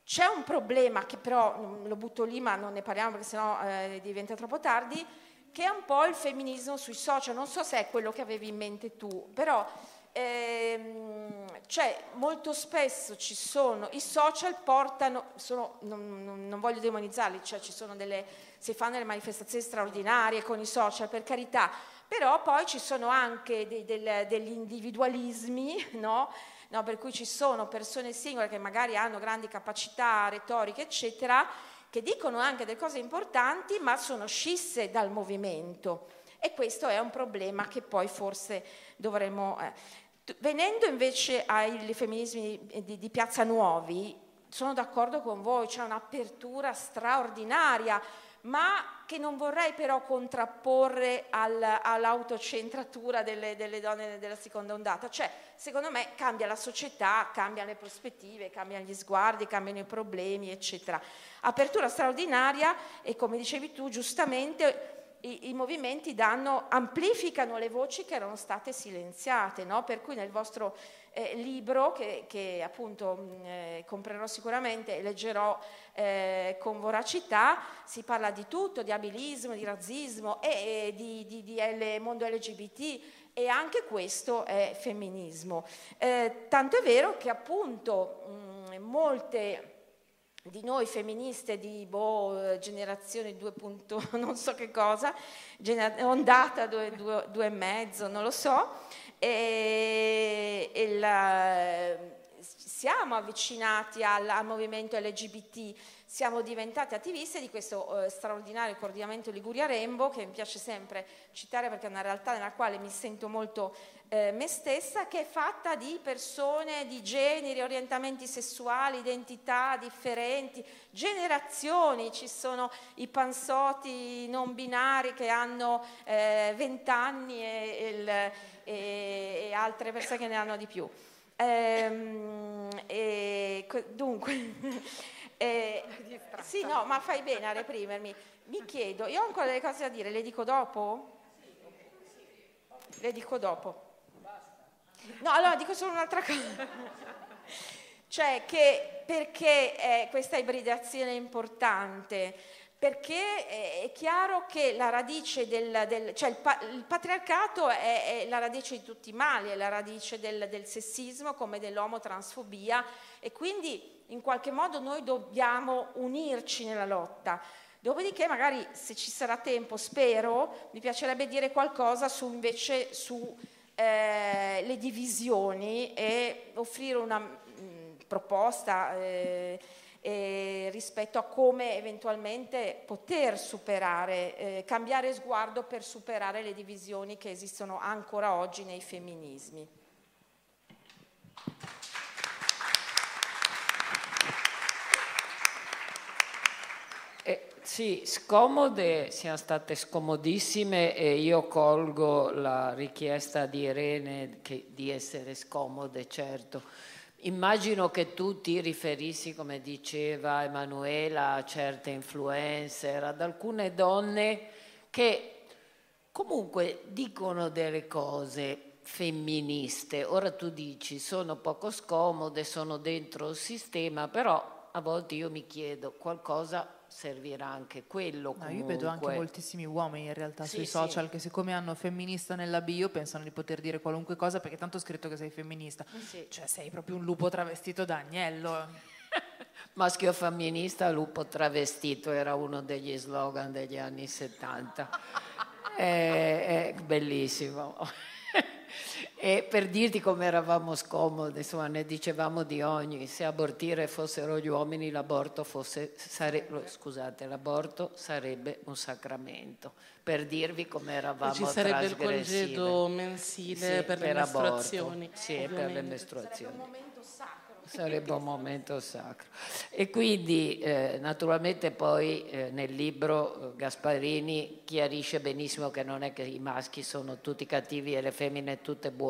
c'è un problema che però, lo butto lì ma non ne parliamo perché sennò eh, diventa troppo tardi, che è un po' il femminismo sui social. Non so se è quello che avevi in mente tu, però ehm, cioè, molto spesso ci sono, i social portano, sono, non, non, non voglio demonizzarli, cioè ci sono delle, si fanno delle manifestazioni straordinarie con i social, per carità, però poi ci sono anche dei, del, degli individualismi, no? No, per cui ci sono persone singole che magari hanno grandi capacità retoriche, eccetera, che dicono anche delle cose importanti, ma sono scisse dal movimento. E questo è un problema che poi forse dovremmo... Eh. Venendo invece ai femminismi di, di Piazza Nuovi, sono d'accordo con voi, c'è un'apertura straordinaria, ma che non vorrei però contrapporre al, all'autocentratura delle, delle donne della seconda ondata. Cioè, secondo me cambia la società, cambiano le prospettive, cambiano gli sguardi, cambiano i problemi, eccetera. Apertura straordinaria, e come dicevi tu giustamente, i, i movimenti danno, amplificano le voci che erano state silenziate, no? Per cui nel vostro eh, libro, che, che appunto eh, comprerò sicuramente e leggerò eh, con voracità, si parla di tutto, di abilismo, di razzismo e, e di, di, di L, mondo L G B T, e anche questo è femminismo. Eh, tanto è vero che appunto mh, molte... di noi femministe di boh, generazione due punto, non so che cosa, gener- ondata due, due, due e mezzo, non lo so, e, e la, siamo avvicinati al, al movimento L G B T, siamo diventate attiviste di questo eh, straordinario coordinamento Liguria-Rembo, che mi piace sempre citare perché è una realtà nella quale mi sento molto eh, me stessa, che è fatta di persone di generi, orientamenti sessuali, identità differenti, generazioni. Ci sono i panzotti non binari che hanno vent'anni eh, e, e, e altre persone che ne hanno di più. Ehm, e, dunque, eh, sì, no, ma fai bene a reprimermi. Mi chiedo, io ho ancora delle cose da dire, le dico dopo? Le dico dopo. No, allora dico solo un'altra cosa. Cioè, che perché eh, questa ibridazione è importante? Perché è chiaro che la radice del, del cioè il, pa, il patriarcato è, è la radice di tutti i mali, è la radice del, del sessismo come dell'omotransfobia, e quindi in qualche modo noi dobbiamo unirci nella lotta. Dopodiché magari, se ci sarà tempo, spero, mi piacerebbe dire qualcosa su invece su eh, le divisioni e offrire una mh, proposta eh, E rispetto a come eventualmente poter superare, eh, cambiare sguardo per superare le divisioni che esistono ancora oggi nei femminismi. Eh, sì, scomode, siamo state scomodissime, e io colgo la richiesta di Irene che, di essere scomode, certo. Immagino che tu ti riferissi, come diceva Emanuela, a certe influencer, ad alcune donne che comunque dicono delle cose femministe. Ora tu dici, sono poco scomode, sono dentro il sistema, però a volte io mi chiedo, qualcosa servirà anche quello comunque. No, io vedo anche moltissimi uomini in realtà sì, sui social sì. che, siccome hanno femminista nella bio, pensano di poter dire qualunque cosa perché tanto ho scritto che sei femminista. Sì. Cioè sei proprio un lupo travestito da agnello. Maschio femminista, lupo travestito era uno degli slogan degli anni settanta. è, è bellissimo. E per dirti come eravamo scomode, insomma, ne dicevamo di ogni. Se abortire fossero gli uomini, l'aborto fosse, sare, scusate, l'aborto sarebbe un sacramento. Per dirvi come eravamo trasgressive. Ci sarebbe il congedo mensile sì, per, per le aborto, mestruazioni. Sì, ovviamente. Per le mestruazioni. Sarebbe un momento sacro. Sarebbe un momento sacro. E quindi, eh, naturalmente, poi eh, nel libro eh, Gasparini chiarisce benissimo che non è che i maschi sono tutti cattivi e le femmine tutte buone.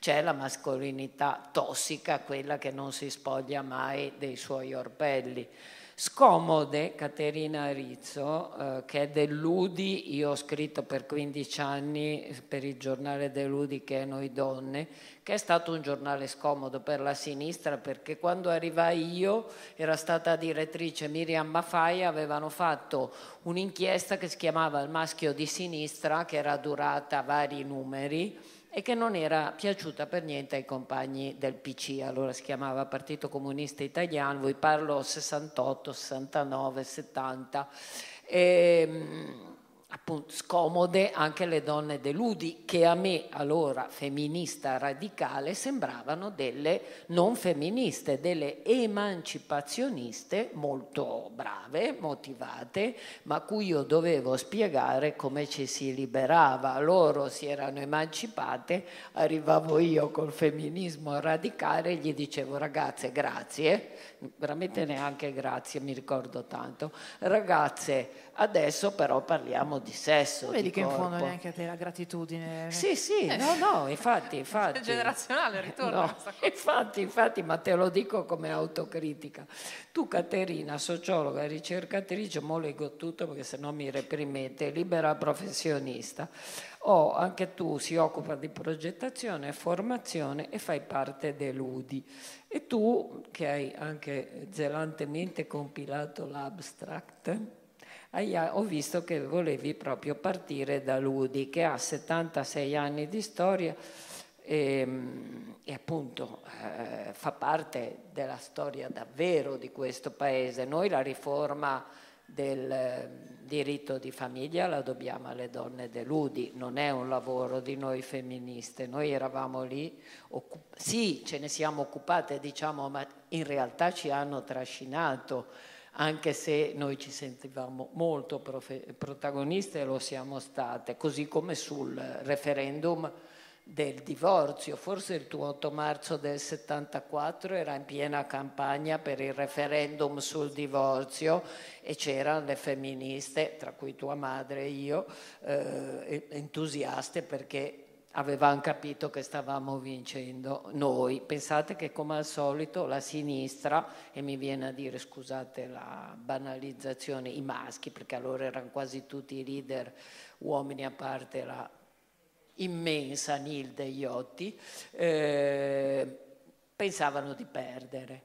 C'è la mascolinità tossica, quella che non si spoglia mai dei suoi orpelli. Scomode, Caterina Rizzo, eh, che è dell'U D I, io ho scritto per quindici anni per il giornale dell'U D I che è Noi Donne, che è stato un giornale scomodo per la sinistra, perché quando arrivai io era stata direttrice Miriam Maffai, avevano fatto un'inchiesta che si chiamava Il maschio di sinistra, che era durata vari numeri e che non era piaciuta per niente ai compagni del P C, allora si chiamava Partito Comunista Italiano, vi parlo sessantotto, sessantanove, settanta, e, appunto, scomode anche le donne dell'U D I, che a me allora, femminista radicale, sembravano delle non femministe, delle emancipazioniste molto brave, motivate, ma cui io dovevo spiegare come ci si liberava. Loro si erano emancipate, arrivavo io col femminismo radicale e gli dicevo: ragazze, grazie, veramente neanche grazie, mi ricordo tanto, ragazze, adesso però parliamo di sesso. Vedi che corpo. In fondo neanche a te la gratitudine. Sì, sì, eh. no, no, infatti, infatti. È generazionale, ritorno. No, infatti, infatti, ma te lo dico come autocritica. Tu, Caterina, sociologa, ricercatrice, mo leggo tutto perché sennò mi reprimete, libera professionista. Oh, anche tu si occupa di progettazione e formazione e fai parte dell'U D I. E tu, che hai anche zelantemente compilato l'abstract, ho visto che volevi proprio partire da l'U D I, che ha settantasei anni di storia e, e appunto eh, fa parte della storia davvero di questo paese. Noi la riforma del diritto di famiglia la dobbiamo alle donne dell'U D I, non è un lavoro di noi femministe, noi eravamo lì, sì, ce ne siamo occupate, diciamo, ma in realtà ci hanno trascinato anche se noi ci sentivamo molto protagoniste e lo siamo state, così come sul referendum del divorzio. Forse il tuo otto marzo del settantaquattro era in piena campagna per il referendum sul divorzio e c'erano le femministe, tra cui tua madre e io, eh, entusiaste perché avevamo capito che stavamo vincendo noi. Pensate che, come al solito, la sinistra, e mi viene a dire, scusate la banalizzazione, i maschi, perché allora erano quasi tutti i leader uomini, a parte la immensa Nilde Iotti, eh, pensavano di perdere,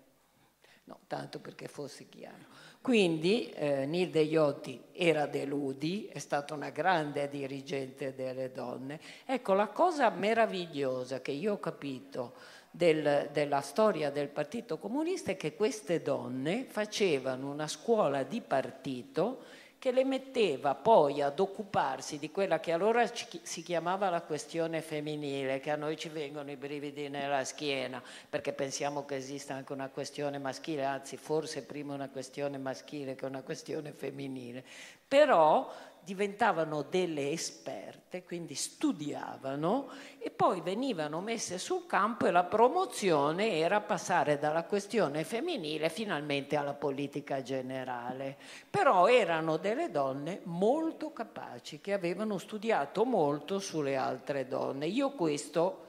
no, tanto perché fosse chiaro. Quindi eh, Nilde Iotti era dell'U D I, è stata una grande dirigente delle donne. Ecco, la cosa meravigliosa che io ho capito del, della storia del Partito Comunista è che queste donne facevano una scuola di partito che le metteva poi ad occuparsi di quella che allora si chiamava la questione femminile, che a noi ci vengono i brividi nella schiena, perché pensiamo che esista anche una questione maschile, anzi forse prima una questione maschile che una questione femminile, però diventavano delle esperte, quindi studiavano e poi venivano messe sul campo e la promozione era passare dalla questione femminile finalmente alla politica generale. Però erano delle donne molto capaci che avevano studiato molto sulle altre donne. Io questo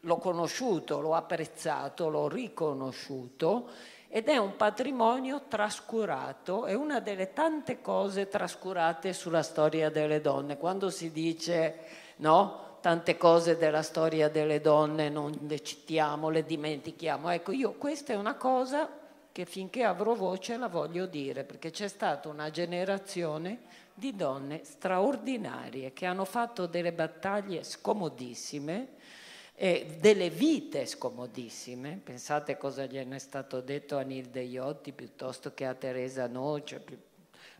l'ho conosciuto, l'ho apprezzato, l'ho riconosciuto. Ed è un patrimonio trascurato, è una delle tante cose trascurate sulla storia delle donne. Quando si dice, no, tante cose della storia delle donne non le citiamo, le dimentichiamo. Ecco, io questa è una cosa che finché avrò voce la voglio dire, perché c'è stata una generazione di donne straordinarie che hanno fatto delle battaglie scomodissime, e delle vite scomodissime. Pensate cosa gliene è stato detto a Nilde Iotti piuttosto che a Teresa Noce,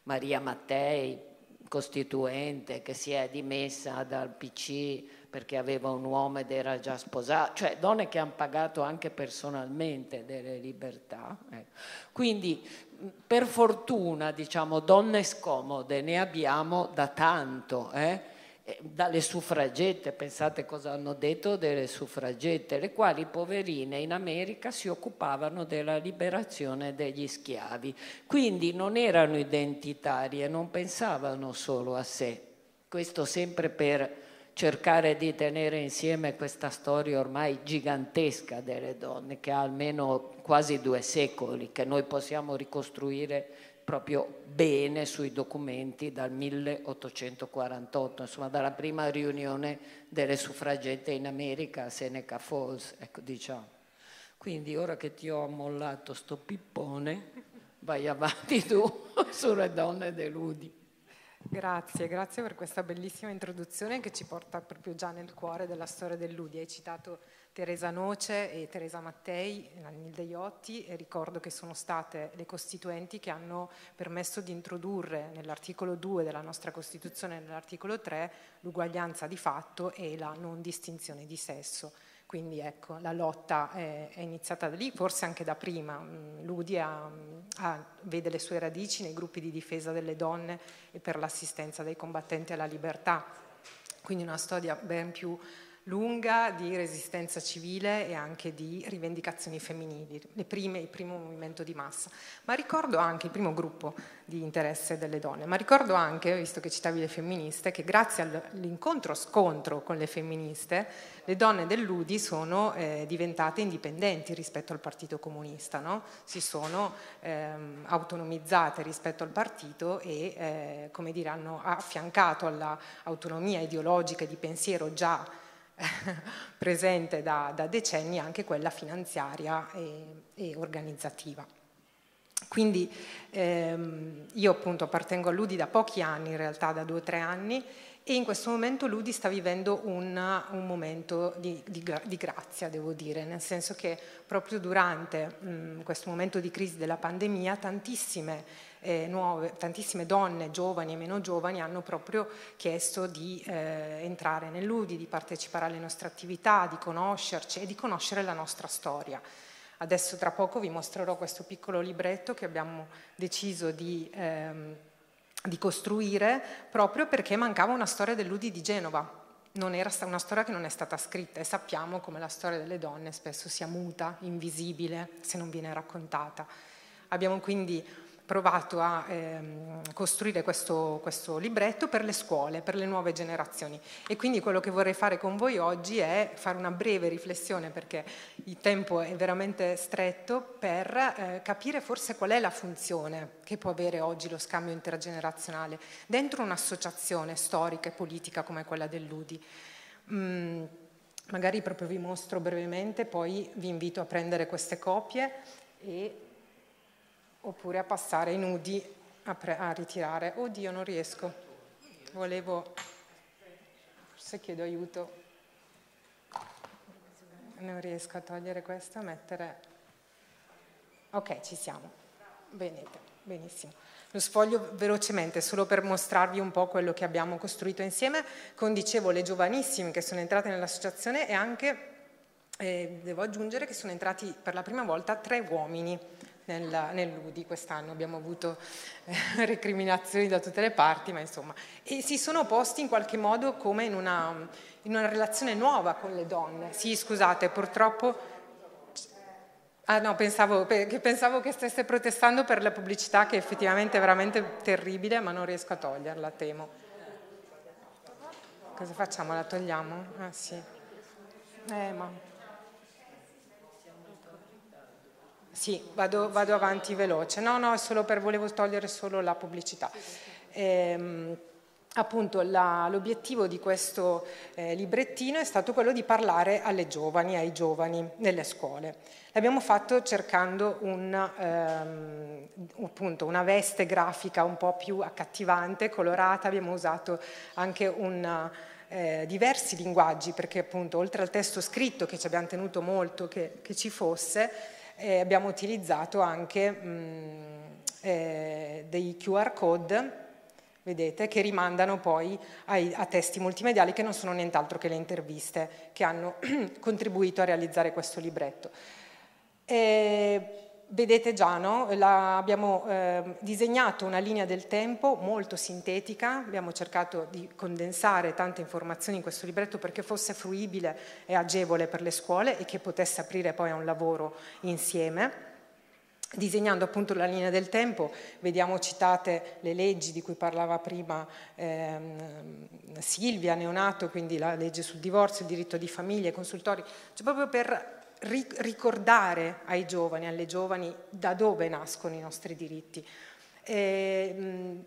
Maria Mattei, costituente, che si è dimessa dal P C perché aveva un uomo ed era già sposata, cioè donne che hanno pagato anche personalmente delle libertà. Quindi per fortuna, diciamo, donne scomode ne abbiamo da tanto, eh? Dalle suffragette, pensate cosa hanno detto delle suffragette, le quali, poverine, in America si occupavano della liberazione degli schiavi, quindi non erano identitarie, non pensavano solo a sé. Questo sempre per cercare di tenere insieme questa storia ormai gigantesca delle donne, che ha almeno quasi due secoli, che noi possiamo ricostruire proprio bene sui documenti dal milleottocentoquarantotto, insomma dalla prima riunione delle suffragette in America a Seneca Falls, ecco, diciamo. Quindi ora che ti ho ammollato sto pippone, vai avanti tu sulle donne dell'U D I. Grazie, grazie per questa bellissima introduzione che ci porta proprio già nel cuore della storia dell'U D I. Hai citato Teresa Noce e Teresa Mattei, Nilde Iotti, e ricordo che sono state le costituenti che hanno permesso di introdurre nell'articolo due della nostra Costituzione e nell'articolo tre l'uguaglianza di fatto e la non distinzione di sesso. Quindi ecco, la lotta è, è iniziata da lì, forse anche da prima. L'U D I ha, ha, vede le sue radici nei gruppi di difesa delle donne e per l'assistenza dei combattenti alla libertà, quindi una storia ben più lunga di resistenza civile e anche di rivendicazioni femminili, le prime, il primo movimento di massa, ma ricordo anche il primo gruppo di interesse delle donne, ma ricordo anche, visto che citavi le femministe, che grazie all'incontro-scontro con le femministe le donne dell'U D I sono eh, diventate indipendenti rispetto al Partito Comunista, no? Si sono ehm, autonomizzate rispetto al partito e eh, come dire, hanno affiancato all'autonomia ideologica e di pensiero già presente da, da decenni anche quella finanziaria e, e organizzativa. Quindi ehm, io appunto appartengo all'U D I da pochi anni, in realtà da due o tre anni, e in questo momento l'U D I sta vivendo un, un momento di, di, di grazia, devo dire, nel senso che proprio durante mh, questo momento di crisi della pandemia tantissime Eh, nuove, tantissime donne, giovani e meno giovani, hanno proprio chiesto di eh, entrare nell'U D I, di partecipare alle nostre attività, di conoscerci e di conoscere la nostra storia. Adesso tra poco vi mostrerò questo piccolo libretto che abbiamo deciso di, ehm, di costruire proprio perché mancava una storia dell'U D I di Genova. Non era una storia che non è stata scritta e sappiamo come la storia delle donne spesso sia muta, invisibile, se non viene raccontata. Abbiamo quindi provato a ehm, costruire questo, questo libretto per le scuole, per le nuove generazioni, e quindi quello che vorrei fare con voi oggi è fare una breve riflessione, perché il tempo è veramente stretto, per eh, capire forse qual è la funzione che può avere oggi lo scambio intergenerazionale dentro un'associazione storica e politica come quella dell'U D I. Mm, magari proprio vi mostro brevemente, poi vi invito a prendere queste copie e oppure a passare in U D I a, a ritirare. Oddio, non riesco. Volevo... Forse chiedo aiuto. Non riesco a togliere questo, a mettere... Ok, ci siamo. Benito, benissimo. Lo sfoglio velocemente, solo per mostrarvi un po' quello che abbiamo costruito insieme, con, dicevo, le giovanissime che sono entrate nell'associazione e anche, eh, devo aggiungere, che sono entrati per la prima volta tre uomini nell'U D I quest'anno. Abbiamo avuto eh, recriminazioni da tutte le parti, ma insomma, e si sono posti in qualche modo come in una, in una relazione nuova con le donne. Sì, scusate, purtroppo... Ah no, pensavo, che pensavo che stesse protestando per la pubblicità, che effettivamente è veramente terribile, ma non riesco a toglierla, temo. Cosa facciamo? La togliamo? Ah sì. Eh ma... Sì, vado, vado avanti veloce. No, no, è solo per, volevo togliere solo la pubblicità. Ehm, appunto, l'obiettivo di questo eh, librettino è stato quello di parlare alle giovani, ai giovani nelle scuole. L'abbiamo fatto cercando un, ehm, appunto, una veste grafica un po' più accattivante, colorata. Abbiamo usato anche un... Eh, diversi linguaggi, perché appunto oltre al testo scritto, che ci abbiamo tenuto molto che, che ci fosse, eh, abbiamo utilizzato anche mh, eh, dei Q R code, vedete, che rimandano poi ai, a testi multimediali che non sono nient'altro che le interviste che hanno contribuito a realizzare questo libretto. E, vedete già, no? La, abbiamo eh, disegnato una linea del tempo molto sintetica, abbiamo cercato di condensare tante informazioni in questo libretto perché fosse fruibile e agevole per le scuole e che potesse aprire poi a un lavoro insieme. Disegnando appunto la linea del tempo, vediamo citate le leggi di cui parlava prima ehm, Silvia, Neonato, quindi la legge sul divorzio, il diritto di famiglia, i consultori, cioè proprio per ricordare ai giovani, alle giovani, da dove nascono i nostri diritti. E, mh,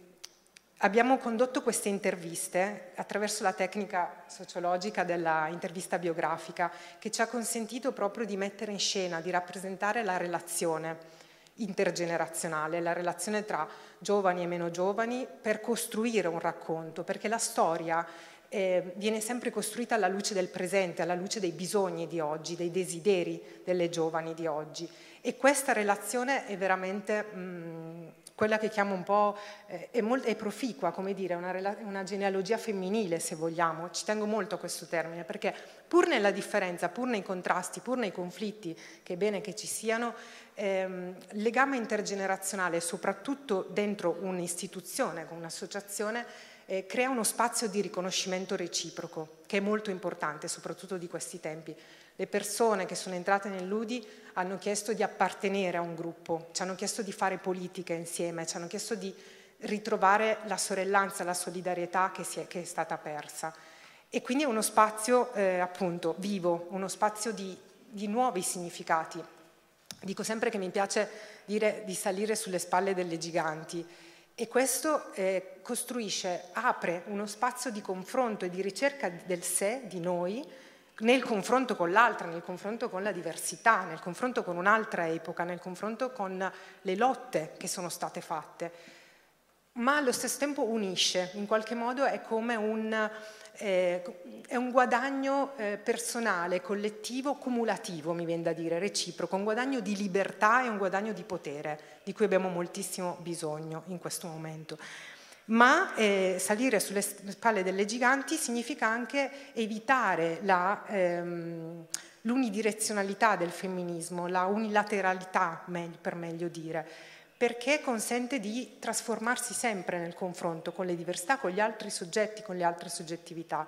abbiamo condotto queste interviste attraverso la tecnica sociologica della intervista biografica, che ci ha consentito proprio di mettere in scena, di rappresentare la relazione intergenerazionale, la relazione tra giovani e meno giovani, per costruire un racconto, perché la storia Eh, viene sempre costruita alla luce del presente, alla luce dei bisogni di oggi, dei desideri delle giovani di oggi, e questa relazione è veramente mh, quella che chiamo un po', eh, è, è proficua, come dire, una, una genealogia femminile, se vogliamo. Ci tengo molto a questo termine, perché pur nella differenza, pur nei contrasti, pur nei conflitti, che è bene che ci siano, ehm, il legame intergenerazionale, soprattutto dentro un'istituzione, con un'associazione, Eh, crea uno spazio di riconoscimento reciproco, che è molto importante, soprattutto di questi tempi. Le persone che sono entrate nell'U D I hanno chiesto di appartenere a un gruppo, ci hanno chiesto di fare politica insieme, ci hanno chiesto di ritrovare la sorellanza, la solidarietà che, si è, che è stata persa. E quindi è uno spazio eh, appunto vivo, uno spazio di, di nuovi significati. Dico sempre che mi piace dire di salire sulle spalle delle giganti, e questo eh, costruisce, apre uno spazio di confronto e di ricerca del sé, di noi, nel confronto con l'altra, nel confronto con la diversità, nel confronto con un'altra epoca, nel confronto con le lotte che sono state fatte, ma allo stesso tempo unisce, in qualche modo è come un, eh, è un guadagno eh, personale, collettivo, cumulativo, mi viene da dire, reciproco, un guadagno di libertà e un guadagno di potere, di cui abbiamo moltissimo bisogno in questo momento. Ma eh, salire sulle spalle delle giganti significa anche evitare la... Ehm, l'unidirezionalità del femminismo, la unilateralità per meglio dire, perché consente di trasformarsi sempre nel confronto con le diversità, con gli altri soggetti, con le altre soggettività.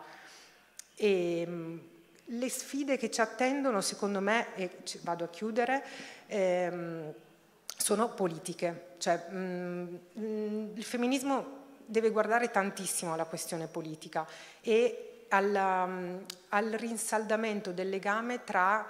E le sfide che ci attendono, secondo me, e vado a chiudere, ehm, sono politiche. Cioè, mh, il femminismo deve guardare tantissimo alla questione politica e alla, mh, al rinsaldamento del legame tra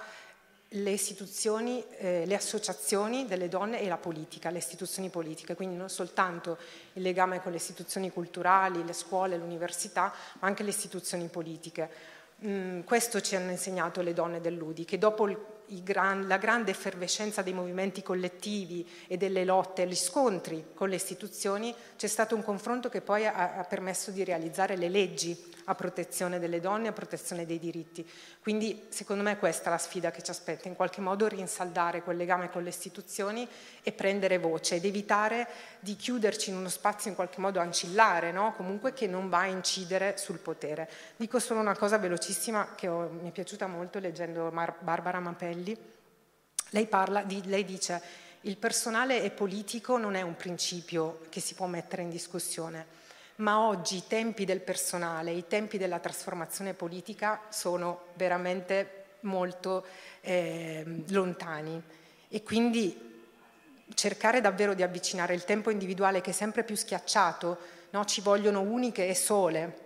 le istituzioni, eh, le associazioni delle donne e la politica, le istituzioni politiche, quindi non soltanto il legame con le istituzioni culturali, le scuole, l'università, ma anche le istituzioni politiche. Mm, questo ci hanno insegnato le donne dell'U D I, che dopo il, i gran, la grande effervescenza dei movimenti collettivi e delle lotte, gli scontri con le istituzioni, c'è stato un confronto che poi ha, ha permesso di realizzare le leggi a protezione delle donne, a protezione dei diritti. Quindi secondo me questa è la sfida che ci aspetta, in qualche modo rinsaldare quel legame con le istituzioni e prendere voce ed evitare di chiuderci in uno spazio in qualche modo ancillare, no? Comunque che non va a incidere sul potere. Dico solo una cosa velocissima che ho, mi è piaciuta molto leggendo Mar- Barbara Mapelli. Lei, parla di, lei dice il personale e politico non è un principio che si può mettere in discussione. Ma oggi i tempi del personale, i tempi della trasformazione politica sono veramente molto eh, lontani e quindi cercare davvero di avvicinare il tempo individuale che è sempre più schiacciato, no? Ci vogliono uniche e sole,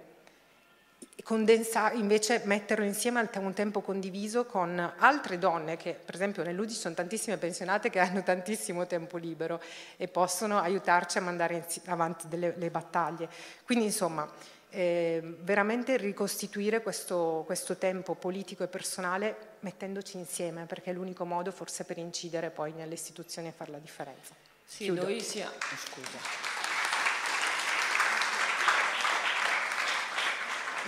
e condensa, invece metterlo insieme a un tempo condiviso con altre donne che per esempio nell'U D I sono tantissime pensionate che hanno tantissimo tempo libero e possono aiutarci a mandare avanti delle, le battaglie. Quindi insomma eh, veramente ricostituire questo, questo tempo politico e personale mettendoci insieme, perché è l'unico modo forse per incidere poi nelle istituzioni e fare la differenza. Sì, Chiudo. Noi siamo... Oh, scusa.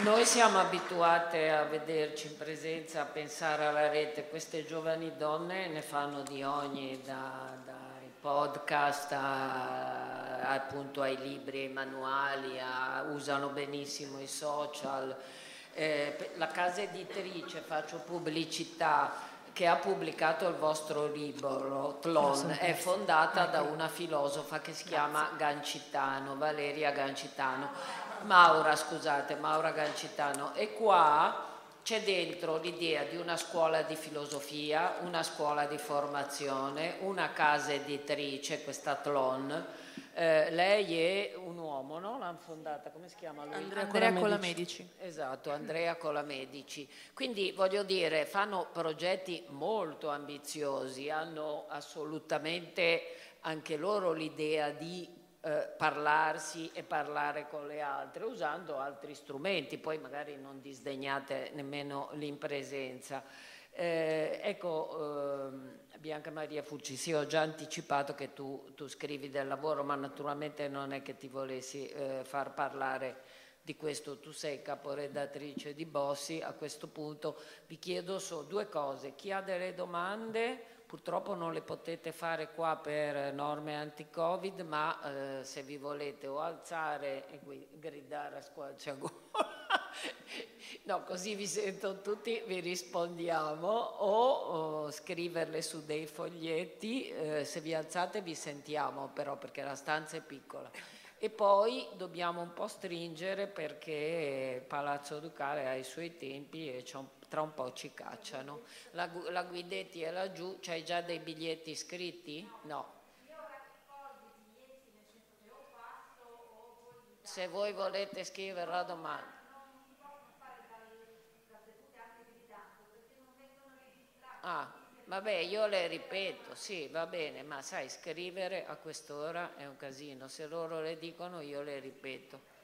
Noi siamo abituate a vederci in presenza, a pensare alla rete, queste giovani donne ne fanno di ogni, da, dai podcast a, appunto ai libri, ai manuali, a, usano benissimo i social. Eh, la casa editrice, faccio pubblicità, che ha pubblicato il vostro libro, Tlon, è fondata da una filosofa che si chiama Gancitano, Valeria Gancitano. Maura, scusate, Maura Gancitano, e qua c'è dentro l'idea di una scuola di filosofia, una scuola di formazione, una casa editrice, questa Tlon. Eh, lei è un uomo, no? L'hanno fondata, come si chiama lui? Andrea, Andrea Colamedici. Colamedici. Esatto, Andrea Colamedici. Quindi voglio dire, fanno progetti molto ambiziosi, hanno assolutamente anche loro l'idea di Eh, parlarsi e parlare con le altre usando altri strumenti, poi magari non disdegnate nemmeno l'impresenza. Eh, ecco, eh, Bianca Maria Furci, sì, ho già anticipato che tu, tu scrivi del lavoro, ma naturalmente non è che ti volessi eh, far parlare di questo, tu sei caporedattrice di Bossy. A questo punto vi chiedo solo due cose: chi ha delle domande? Purtroppo non le potete fare qua per norme anti-Covid, ma eh, se vi volete o alzare e gridare a squarciagola, no, così vi sento tutti, vi rispondiamo, o, o scriverle su dei foglietti, eh, se vi alzate vi sentiamo però perché la stanza è piccola. E poi dobbiamo un po' stringere perché Palazzo Ducale ha i suoi tempi e c'è un po'. Tra un po' ci cacciano. La, la Guidetti è laggiù, c'hai già dei biglietti iscritti? No. Io ora ho i biglietti, nel senso che o passo o voi... Se voi volete scrivere la domanda. Non posso fare la seduta anche di tanto, perché non vengono registrati. Ah, vabbè, io le ripeto, sì, va bene, ma sai, scrivere a quest'ora è un casino. Se loro le dicono, io le ripeto.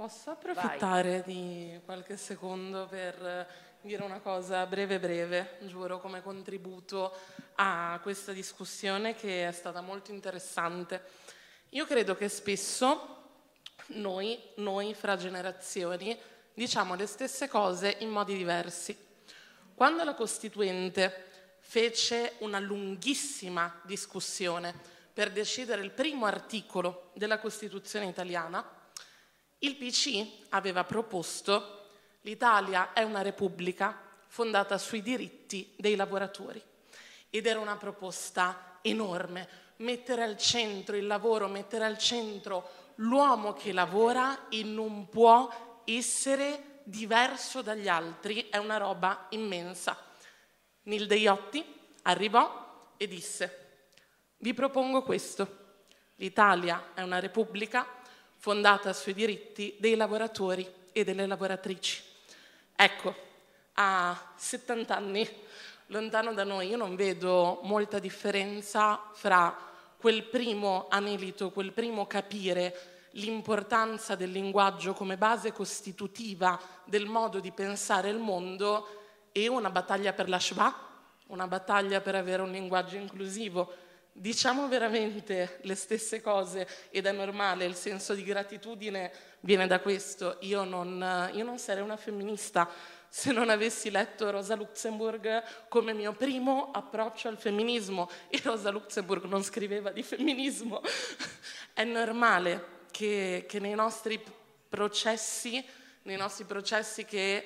Posso approfittare Vai. di qualche secondo per dire una cosa breve breve, giuro, come contributo a questa discussione che è stata molto interessante. Io credo che spesso noi, noi fra generazioni, diciamo le stesse cose in modi diversi. Quando la Costituente fece una lunghissima discussione per decidere il primo articolo della Costituzione italiana, il P C aveva proposto: l'Italia è una repubblica fondata sui diritti dei lavoratori. Ed era una proposta enorme. Mettere al centro il lavoro, mettere al centro l'uomo che lavora e non può essere diverso dagli altri, è una roba immensa. Nilde Iotti arrivò e disse: vi propongo questo. L'Italia è una repubblica fondata sui diritti dei lavoratori e delle lavoratrici. Ecco, a settanta anni, lontano da noi, io non vedo molta differenza fra quel primo anelito, quel primo capire l'importanza del linguaggio come base costitutiva del modo di pensare il mondo e una battaglia per la Shoah, una battaglia per avere un linguaggio inclusivo. Diciamo veramente le stesse cose ed è normale, il senso di gratitudine viene da questo. Io non, io non sarei una femminista se non avessi letto Rosa Luxemburg come mio primo approccio al femminismo, e Rosa Luxemburg non scriveva di femminismo. È normale che, che nei nostri processi, nei nostri processi che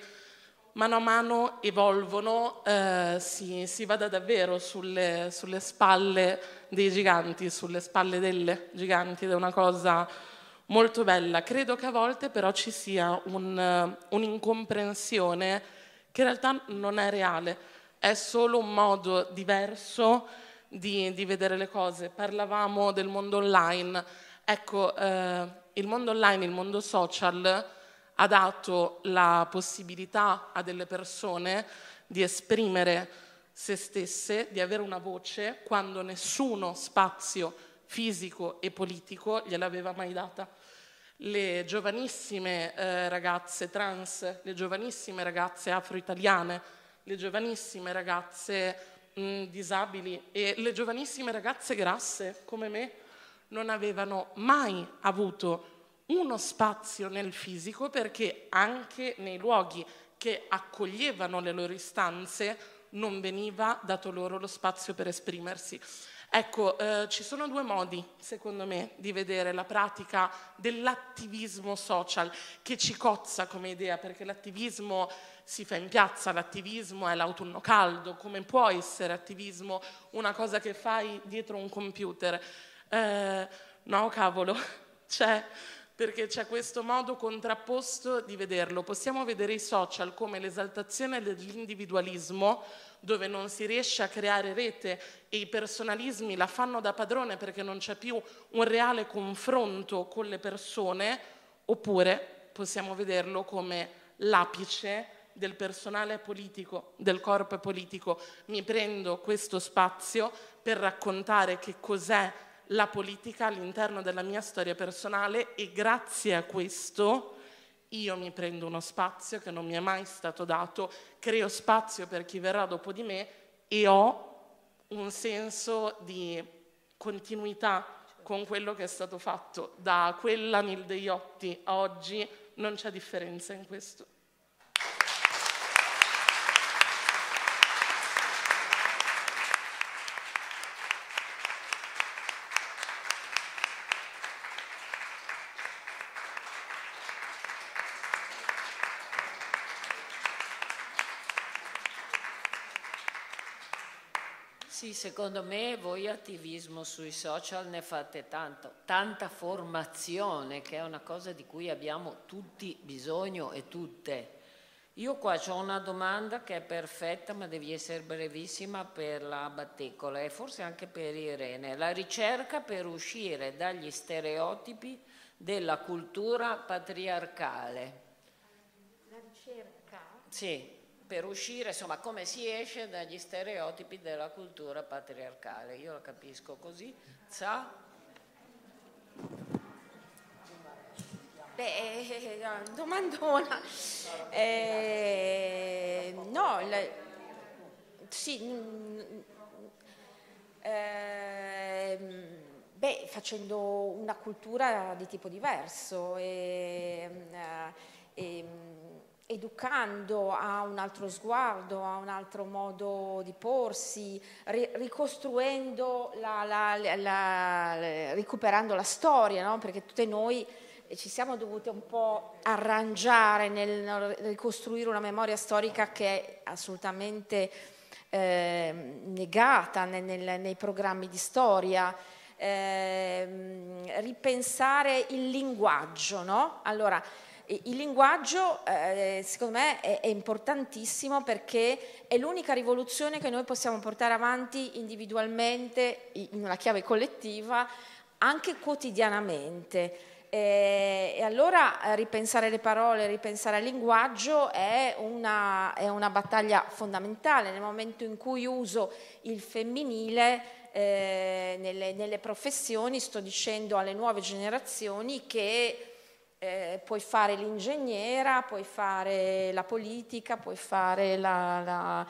mano a mano evolvono, eh, si, si vada davvero sulle, sulle spalle dei giganti, sulle spalle delle giganti, ed è una cosa molto bella. Credo che a volte però ci sia un, un'incomprensione che in realtà non è reale, è solo un modo diverso di, di vedere le cose. Parlavamo del mondo online, ecco, eh, il mondo online, il mondo social ha dato la possibilità a delle persone di esprimere se stesse, di avere una voce quando nessuno spazio fisico e politico gliel'aveva mai data. Le giovanissime eh, ragazze trans, le giovanissime ragazze afro-italiane, le giovanissime ragazze mh, disabili e le giovanissime ragazze grasse come me non avevano mai avuto uno spazio nel fisico, perché anche nei luoghi che accoglievano le loro istanze non veniva dato loro lo spazio per esprimersi. Ecco, eh, ci sono due modi, secondo me, di vedere la pratica dell'attivismo social, che ci cozza come idea, perché l'attivismo si fa in piazza, l'attivismo è l'autunno caldo, come può essere attivismo una cosa che fai dietro un computer? Eh, no, cavolo, c'è, perché c'è questo modo contrapposto di vederlo. Possiamo vedere i social come l'esaltazione dell'individualismo, dove non si riesce a creare rete e i personalismi la fanno da padrone perché non c'è più un reale confronto con le persone, oppure possiamo vederlo come l'apice del personale politico, del corpo politico. Mi prendo questo spazio per raccontare che cos'è la politica all'interno della mia storia personale, e grazie a questo io mi prendo uno spazio che non mi è mai stato dato, creo spazio per chi verrà dopo di me e ho un senso di continuità con quello che è stato fatto. Da quella Nilde Iotti a oggi non c'è differenza in questo. Sì, secondo me voi attivismo sui social ne fate tanto, tanta formazione, che è una cosa di cui abbiamo tutti bisogno e tutte. Io qua ho una domanda che è perfetta, ma devi essere brevissima, per la Abbatecola e forse anche per Irene. La ricerca per uscire dagli stereotipi della cultura patriarcale. La ricerca? Sì. Per uscire, insomma, come si esce dagli stereotipi della cultura patriarcale? Io la capisco così. Sa? Beh, domandona. Eh, no, la, sì. Eh, beh, facendo una cultura di tipo diverso e. e educando a un altro sguardo, a un altro modo di porsi, ri ricostruendo, la, la, la, la, recuperando la storia, no? Perché tutte noi e ci siamo dovute un po' arrangiare nel ricostruire una memoria storica che è assolutamente eh, negata nel, nel, nei programmi di storia. Eh, ripensare il linguaggio, no? Allora, il linguaggio eh, secondo me è, è importantissimo, perché è l'unica rivoluzione che noi possiamo portare avanti individualmente, in una chiave collettiva, anche quotidianamente. E, e allora ripensare le parole, ripensare il linguaggio è una, è una battaglia fondamentale. Nel momento in cui uso il femminile eh, nelle, nelle professioni, sto dicendo alle nuove generazioni che Eh, puoi fare l'ingegnera, puoi fare la politica, puoi fare la, la,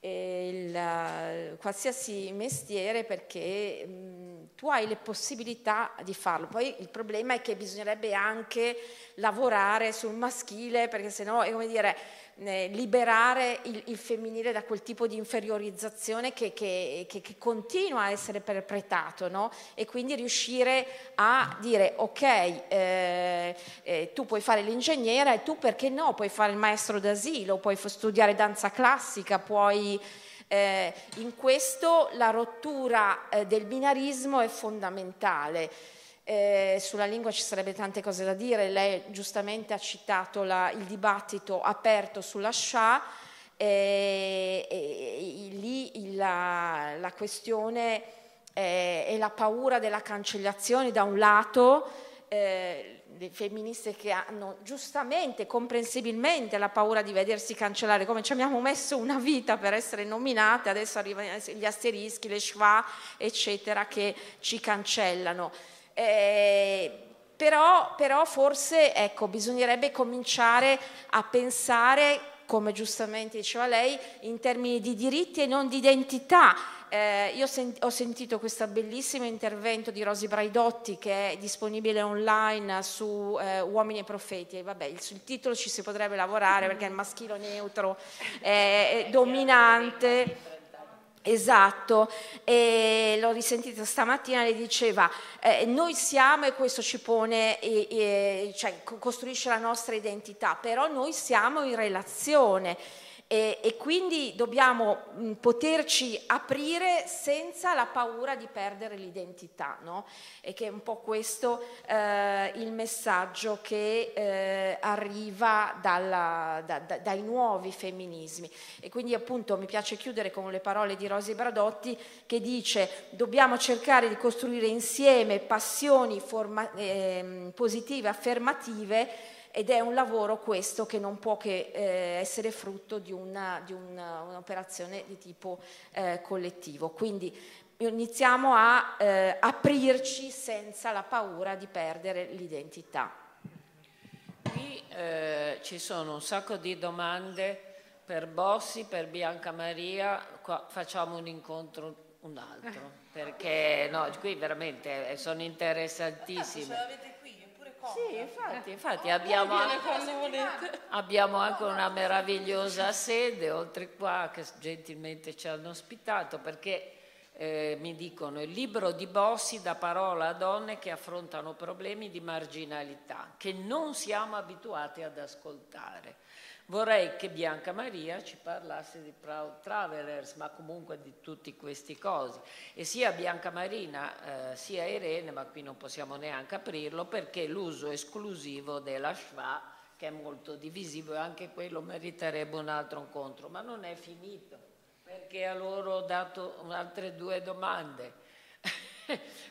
eh, la, qualsiasi mestiere, perché mh, tu hai le possibilità di farlo. Poi il problema è che bisognerebbe anche lavorare sul maschile, perché sennò è come dire eh, liberare il, il femminile da quel tipo di inferiorizzazione che, che, che, che continua a essere perpetrato, no? E quindi riuscire a dire ok, eh, eh, tu puoi fare l'ingegnera, e tu perché no puoi fare il maestro d'asilo, puoi studiare danza classica, puoi... Eh, in questo la rottura eh, del binarismo è fondamentale. Eh, sulla lingua ci sarebbe tante cose da dire. Lei giustamente ha citato la, il dibattito aperto sulla Scià, eh, e, e lì la, la questione eh, è la paura della cancellazione da un lato, eh, le femministe che hanno giustamente, comprensibilmente, la paura di vedersi cancellare, come ci abbiamo messo una vita per essere nominate, adesso arrivano gli asterischi, le schwa, eccetera, che ci cancellano. Eh, però, però forse ecco, bisognerebbe cominciare a pensare, come giustamente diceva lei, in termini di diritti e non di identità. Eh, io sent- ho sentito questo bellissimo intervento di Rosi Braidotti, che è disponibile online su eh, Uomini e Profeti, e vabbè, sul titolo ci si potrebbe lavorare, perché il maschile neutro è, è dominante. Esatto, e l'ho risentita stamattina, le diceva eh, noi siamo, e questo ci pone, e, e, cioè, costruisce la nostra identità, però noi siamo in relazione e, e quindi dobbiamo mh, poterci aprire senza la paura di perdere l'identità, no? E che è un po' questo eh, il messaggio che eh, arriva dalla, da, da, dai nuovi femminismi. E quindi appunto mi piace chiudere con le parole di Rosi Braidotti, che dice: dobbiamo cercare di costruire insieme passioni forma, eh, positive, affermative, ed è un lavoro questo che non può che eh, essere frutto di, una, di una, un'operazione di tipo eh, collettivo. Quindi iniziamo a eh, aprirci senza la paura di perdere l'identità. Qui eh, ci sono un sacco di domande per Bossy, per Bianca Maria. Qua facciamo un incontro, un altro, perché no, qui veramente sono interessantissime. Ah, sì, infatti, infatti oh, abbiamo, anche, abbiamo anche una meravigliosa sede oltre qua, che gentilmente ci hanno ospitato, perché eh, mi dicono il libro di Bossy dà parola a donne che affrontano problemi di marginalità che non siamo abituati ad ascoltare. Vorrei che Bianca Maria ci parlasse di Proud Travelers, ma comunque di tutti questi cosi. E sia Bianca Marina eh, sia Irene, ma qui non possiamo neanche aprirlo, perché l'uso esclusivo della schwa, che è molto divisivo, e anche quello meriterebbe un altro incontro, ma non è finito, perché a loro ho dato altre due domande.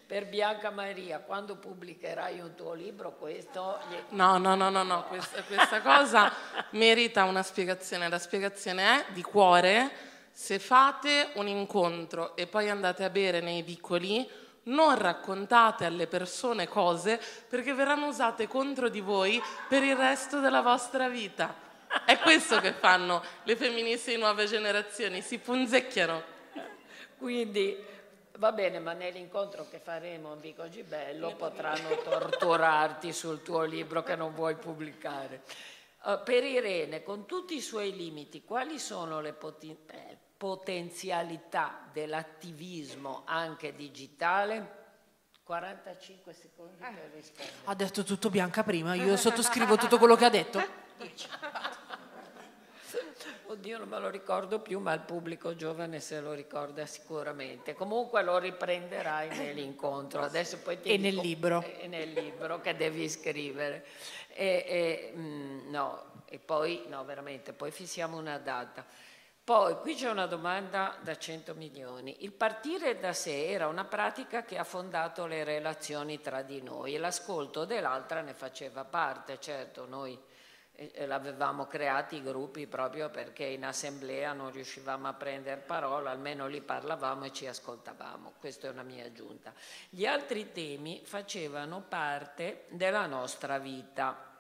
Per Bianca Maria, quando pubblicherai un tuo libro, questo... No, no, no, no, no. Questa, questa cosa merita una spiegazione. La spiegazione è di cuore: se fate un incontro e poi andate a bere nei vicoli, non raccontate alle persone cose, perché verranno usate contro di voi per il resto della vostra vita. È questo che fanno le femministe di nuove generazioni, si punzecchiano. Quindi... Va bene, ma nell'incontro che faremo a Vico Gibello potranno torturarti sul tuo libro che non vuoi pubblicare. Uh, per Irene, con tutti i suoi limiti, quali sono le poten- eh, potenzialità dell'attivismo anche digitale? quarantacinque secondi eh. per rispondere. Ha detto tutto Bianca prima, io sottoscrivo tutto quello che ha detto. Oddio, non me lo ricordo più, ma il pubblico giovane se lo ricorda sicuramente. Comunque lo riprenderai nell'incontro. Adesso poi ti e dico, nel libro. E nel libro che devi scrivere. E, e, mh, no, e poi, no, veramente, poi fissiamo una data. Poi, qui c'è una domanda da cento milioni. Il partire da sé era una pratica che ha fondato le relazioni tra di noi e l'ascolto dell'altra ne faceva parte. Certo, noi l'avevamo creati i gruppi proprio perché in assemblea non riuscivamo a prendere parola, almeno lì parlavamo e ci ascoltavamo. Questa è una mia aggiunta. Gli altri temi facevano parte della nostra vita,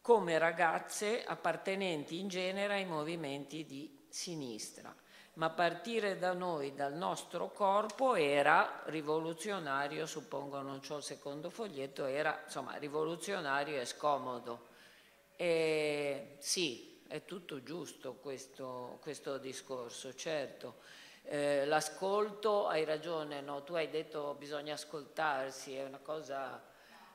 come ragazze appartenenti in genere ai movimenti di sinistra. Ma partire da noi, dal nostro corpo, era rivoluzionario, suppongo, non c'ho il secondo foglietto, era insomma rivoluzionario e scomodo. Eh, sì, è tutto giusto questo, questo discorso, certo. Eh, l'ascolto, hai ragione, no? Tu hai detto bisogna ascoltarsi, è una cosa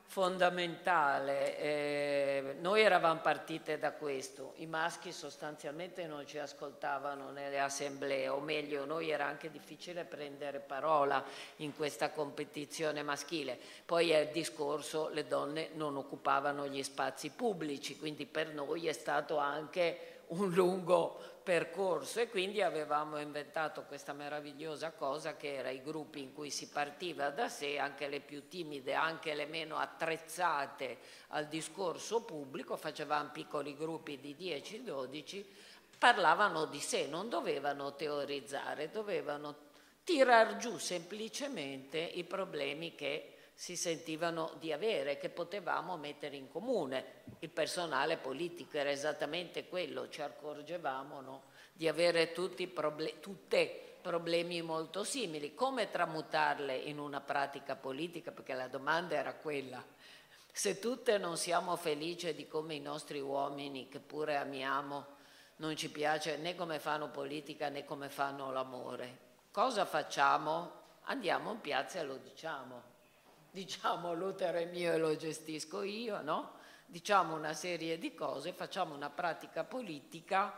fondamentale. Eh, noi eravamo partite da questo, i maschi sostanzialmente non ci ascoltavano nelle assemblee, o meglio, noi era anche difficile prendere parola in questa competizione maschile. Poi è il discorso, le donne non occupavano gli spazi pubblici, quindi per noi è stato anche un lungo percorso e quindi avevamo inventato questa meravigliosa cosa che era i gruppi in cui si partiva da sé, anche le più timide, anche le meno attrezzate al discorso pubblico, facevamo piccoli gruppi di dieci dodici, parlavano di sé, non dovevano teorizzare, dovevano tirar giù semplicemente i problemi che si sentivano di avere, che potevamo mettere in comune. Il personale politico era esattamente quello, ci accorgevamo, no? Di avere tutti proble- tutte problemi molto simili, come tramutarle in una pratica politica, perché la domanda era quella. Se tutte non siamo felici di come i nostri uomini, che pure amiamo, non ci piace né come fanno politica né come fanno l'amore, cosa facciamo? Andiamo in piazza e lo diciamo. Diciamo l'utero è mio e lo gestisco io, no? Diciamo una serie di cose, facciamo una pratica politica.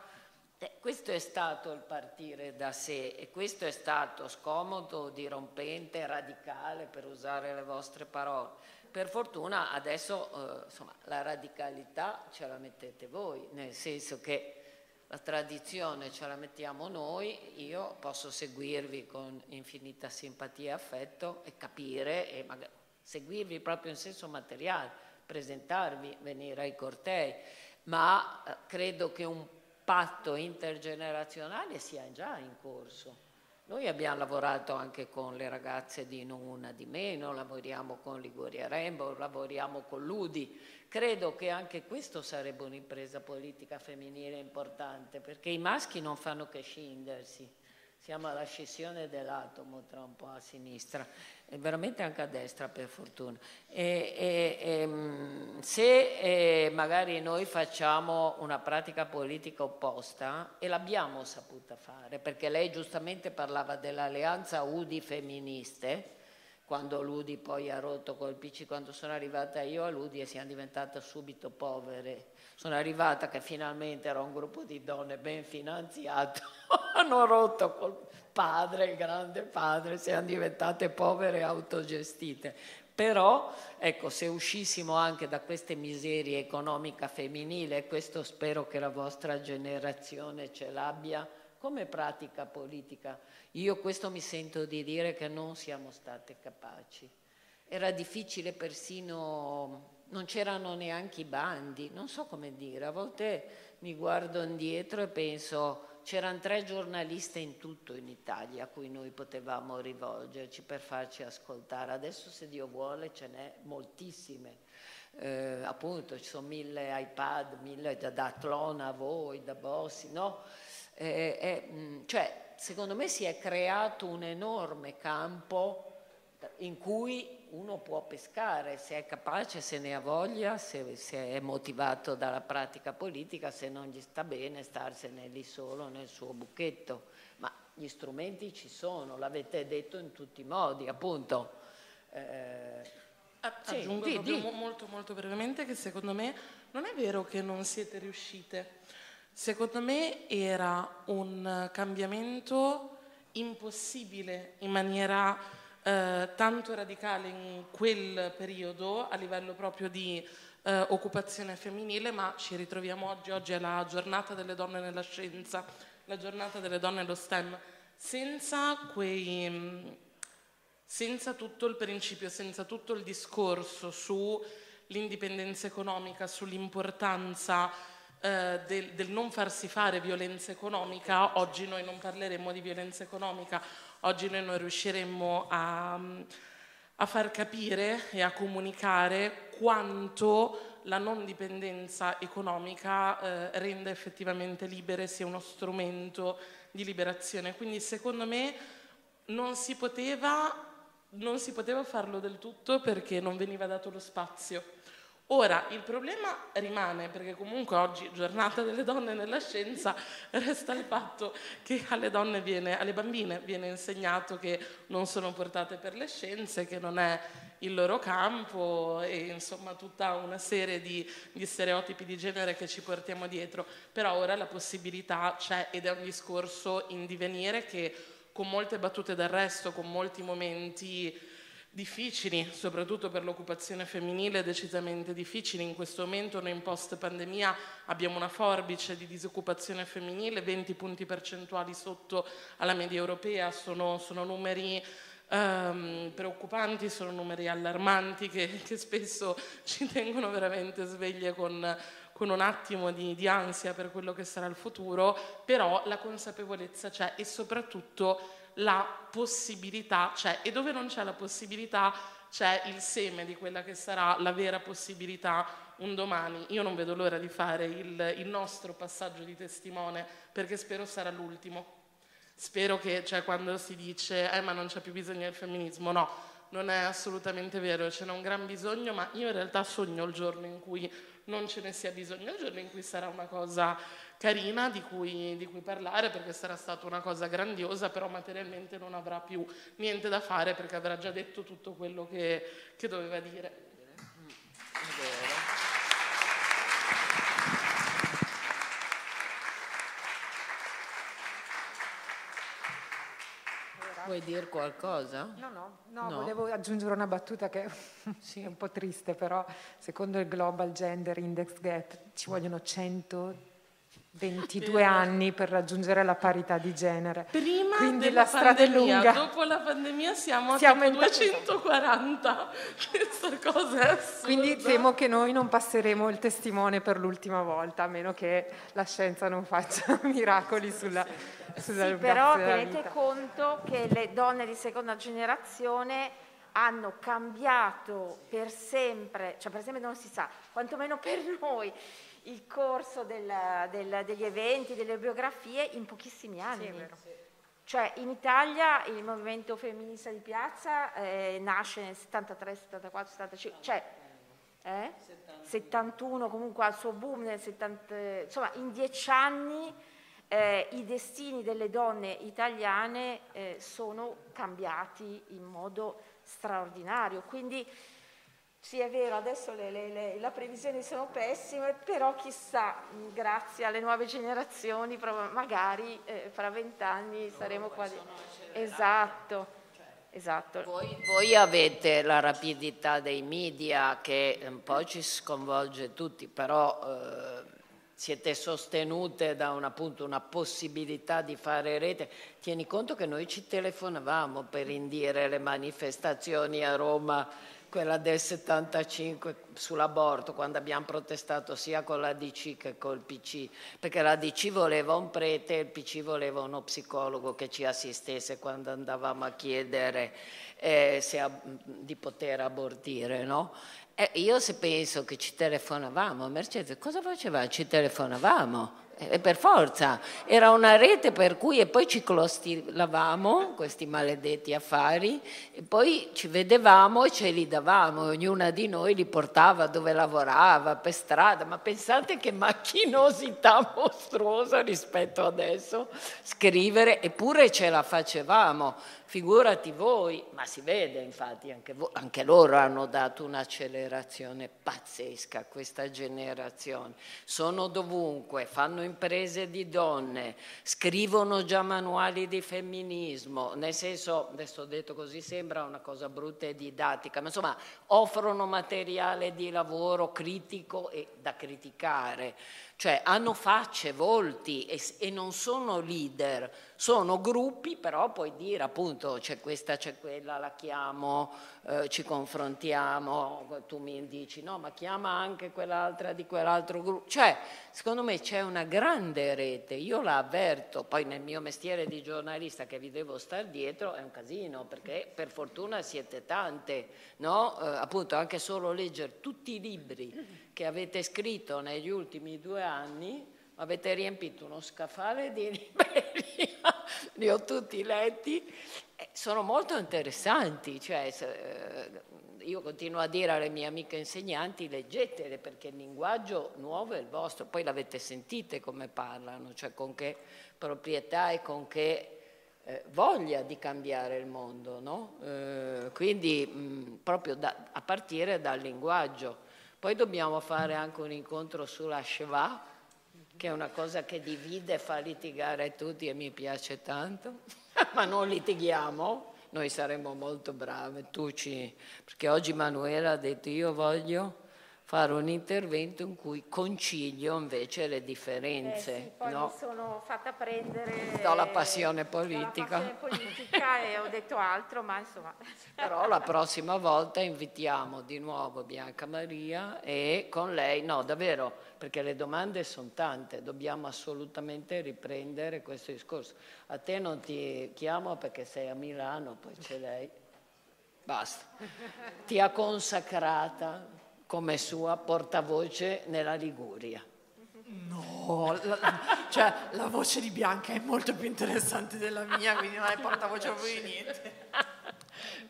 Eh, questo è stato il partire da sé e questo è stato scomodo, dirompente, radicale, per usare le vostre parole. Per fortuna adesso eh, insomma, la radicalità ce la mettete voi, nel senso che la tradizione ce la mettiamo noi, io posso seguirvi con infinita simpatia e affetto e capire e magari seguirvi proprio in senso materiale, presentarvi, venire ai cortei, ma credo che un patto intergenerazionale sia già in corso. Noi abbiamo lavorato anche con le ragazze di Non una di meno, lavoriamo con Liguria-Rembo, lavoriamo con l'U D I. Credo che anche questo sarebbe un'impresa politica femminile importante, perché i maschi non fanno che scindersi. Siamo alla scissione dell'atomo tra un po' a sinistra e veramente anche a destra, per fortuna. E, e, e, se e magari noi facciamo una pratica politica opposta, e l'abbiamo saputa fare, perché lei giustamente parlava dell'alleanza U D I femministe, quando l'U D I poi ha rotto col P C, quando sono arrivata io all'U D I e siamo diventate subito povere. Sono arrivata che finalmente era un gruppo di donne ben finanziato, hanno rotto col padre, il grande padre, siamo diventate povere e autogestite. Però, ecco, se uscissimo anche da queste miserie economica femminile, questo spero che la vostra generazione ce l'abbia, come pratica politica, io questo mi sento di dire che non siamo state capaci. Era difficile persino, non c'erano neanche i bandi, non so come dire, a volte mi guardo indietro e penso c'erano tre giornaliste in tutto in Italia a cui noi potevamo rivolgerci per farci ascoltare, adesso se Dio vuole ce n'è moltissime. Eh, appunto ci sono mille iPad, mille da, da Tlon a voi, da Bossy, no? Eh, eh, cioè, secondo me si è creato un enorme campo in cui uno può pescare, se è capace, se ne ha voglia, se, se è motivato dalla pratica politica, se non gli sta bene starsene lì solo nel suo buchetto. Ma gli strumenti ci sono, l'avete detto in tutti i modi, appunto. Eh, Aggiungo sì, di, di. molto molto brevemente che secondo me non è vero che non siete riuscite. Secondo me era un cambiamento impossibile in maniera eh, tanto radicale in quel periodo a livello proprio di eh, occupazione femminile, ma ci ritroviamo oggi, oggi è la giornata delle donne nella scienza, la giornata delle donne nello STEM, senza quei... senza tutto il principio, senza tutto il discorso sull'indipendenza economica, sull'importanza eh, del, del non farsi fare violenza economica, oggi noi non parleremmo di violenza economica, oggi noi non riusciremmo a, a far capire e a comunicare quanto la non dipendenza economica eh, renda effettivamente libere, sia uno strumento di liberazione. Quindi secondo me Non si, poteva, non si poteva farlo del tutto perché non veniva dato lo spazio. Ora, il problema rimane, perché comunque oggi, giornata delle donne nella scienza, resta il fatto che alle donne viene, alle bambine viene insegnato che non sono portate per le scienze, che non è il loro campo e insomma tutta una serie di, di stereotipi di genere che ci portiamo dietro. Però ora la possibilità c'è ed è un discorso in divenire che con molte battute d'arresto, con molti momenti difficili, soprattutto per l'occupazione femminile, decisamente difficili. In questo momento noi in post pandemia abbiamo una forbice di disoccupazione femminile, venti punti percentuali sotto alla media europea, sono, sono numeri ehm, preoccupanti, sono numeri allarmanti che, che spesso ci tengono veramente sveglie con... con un attimo di, di ansia per quello che sarà il futuro, però la consapevolezza c'è e soprattutto la possibilità c'è. E dove non c'è la possibilità c'è il seme di quella che sarà la vera possibilità un domani. Io non vedo l'ora di fare il, il nostro passaggio di testimone, perché spero sarà l'ultimo. Spero che, cioè, quando si dice eh, ma non c'è più bisogno del femminismo, no, non è assolutamente vero, ce n'è un gran bisogno, ma io in realtà sogno il giorno in cui non ce ne sia bisogno, il giorno in cui sarà una cosa carina di cui, di cui parlare, perché sarà stata una cosa grandiosa, però materialmente non avrà più niente da fare perché avrà già detto tutto quello che, che doveva dire. Vuoi dire qualcosa? No, no, no, no, volevo aggiungere una battuta che sì, è un po' triste, però secondo il Global Gender Index Gap ci vogliono centoventidue Prima. anni per raggiungere la parità di genere. Prima Quindi della la strada pandemia, è lunga. Dopo la pandemia siamo a duecentoquaranta. Questa cosa è assurda. Quindi temo che noi non passeremo il testimone per l'ultima volta, a meno che la scienza non faccia miracoli sulla... Sì, però tenete conto che le donne di seconda generazione hanno cambiato per sempre, cioè per sempre non si sa, quantomeno per noi, il corso del, del, degli eventi, delle biografie in pochissimi anni. Sì, è vero. Cioè in Italia il movimento femminista di piazza eh, nasce nel settantatré, settantaquattro, settantacinque, cioè eh? settantuno comunque al suo boom, nel settanta, insomma in dieci anni... Eh, i destini delle donne italiane eh, sono cambiati in modo straordinario, quindi sì, è vero, adesso le, le, le, le previsioni sono pessime, però chissà, grazie alle nuove generazioni magari eh, fra vent'anni saremo quasi esatto Esatto. Voi, voi avete la rapidità dei media che un po' ci sconvolge tutti, però eh... siete sostenute da un, appunto, una possibilità di fare rete. Tieni conto che noi ci telefonavamo per indire le manifestazioni a Roma, quella del settantacinque sull'aborto, quando abbiamo protestato sia con la D C che col P C, perché la D C voleva un prete e il P C voleva uno psicologo che ci assistesse quando andavamo a chiedere eh, se a, di poter abortire, no? Eh, io se penso che ci telefonavamo, Mercedes, cosa facevamo? Ci telefonavamo Eh, per forza, era una rete per cui e poi ci clostilavamo questi maledetti affari e poi ci vedevamo e ce li davamo, ognuna di noi li portava dove lavorava, per strada, ma pensate che macchinosità mostruosa rispetto adesso, scrivere, eppure ce la facevamo, figurati voi, ma si vede infatti anche, voi, anche loro hanno dato un'accelerazione pazzesca a questa generazione, sono dovunque, fanno imprese di donne, scrivono già manuali di femminismo, nel senso, adesso detto così sembra una cosa brutta e didattica, ma insomma offrono materiale di lavoro critico e da criticare, cioè hanno facce, volti e, e non sono leader, sono gruppi, però puoi dire appunto c'è questa, c'è quella, la chiamo, eh, ci confrontiamo, tu mi dici no ma chiama anche quell'altra di quell'altro gruppo, cioè secondo me c'è una grande rete, io la avverto, poi nel mio mestiere di giornalista che vi devo stare dietro è un casino perché per fortuna siete tante, no? Eh, appunto anche solo leggere tutti i libri che avete scritto negli ultimi due anni, avete riempito uno scaffale di libri, li ho tutti letti, sono molto interessanti, cioè, io continuo a dire alle mie amiche insegnanti leggetele perché il linguaggio nuovo è il vostro, poi l'avete sentite come parlano, cioè con che proprietà e con che eh, voglia di cambiare il mondo, no? Eh, quindi mh, proprio da, a partire dal linguaggio. Poi dobbiamo fare anche un incontro sulla Sheva, che è una cosa che divide e fa litigare tutti e mi piace tanto, ma non litighiamo, noi saremmo molto bravi, tu ci... perché oggi Manuela ha detto io voglio fare un intervento in cui concilio invece le differenze. Eh sì, poi no? Mi sono fatta prendere... Do la passione politica. Do la passione politica e ho detto altro, ma insomma... Però la prossima volta invitiamo di nuovo Bianca Maria e con lei, no davvero, perché le domande sono tante, dobbiamo assolutamente riprendere questo discorso. A te non ti chiamo perché sei a Milano, poi c'è lei, basta. Ti ha consacrata... come sua portavoce nella Liguria. No, la, la, cioè la voce di Bianca è molto più interessante della mia, quindi non è portavoce proprio di niente.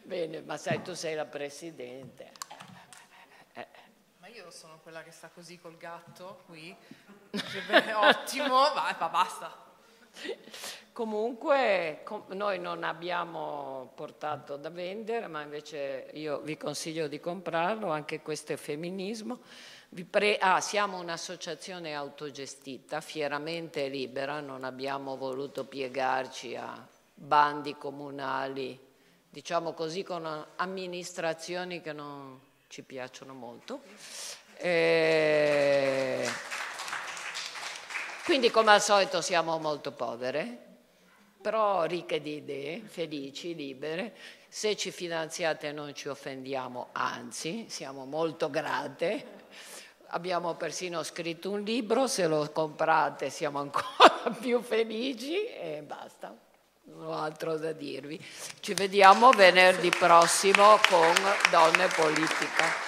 Bene, ma sai, tu sei la presidente. Ma io sono quella che sta così col gatto qui, cioè, beh, ottimo, vai, va, basta. Comunque com- noi non abbiamo portato da vendere, ma invece io vi consiglio di comprarlo, anche questo è femminismo. Vi pre- ah, siamo un'associazione autogestita, fieramente libera, non abbiamo voluto piegarci a bandi comunali, diciamo così, con amministrazioni che non ci piacciono molto. E... Quindi come al solito siamo molto povere, però ricche di idee, felici, libere. Se ci finanziate non ci offendiamo, anzi, siamo molto grate. Abbiamo persino scritto un libro, se lo comprate siamo ancora più felici e basta, non ho altro da dirvi. Ci vediamo venerdì prossimo con Donne Politica.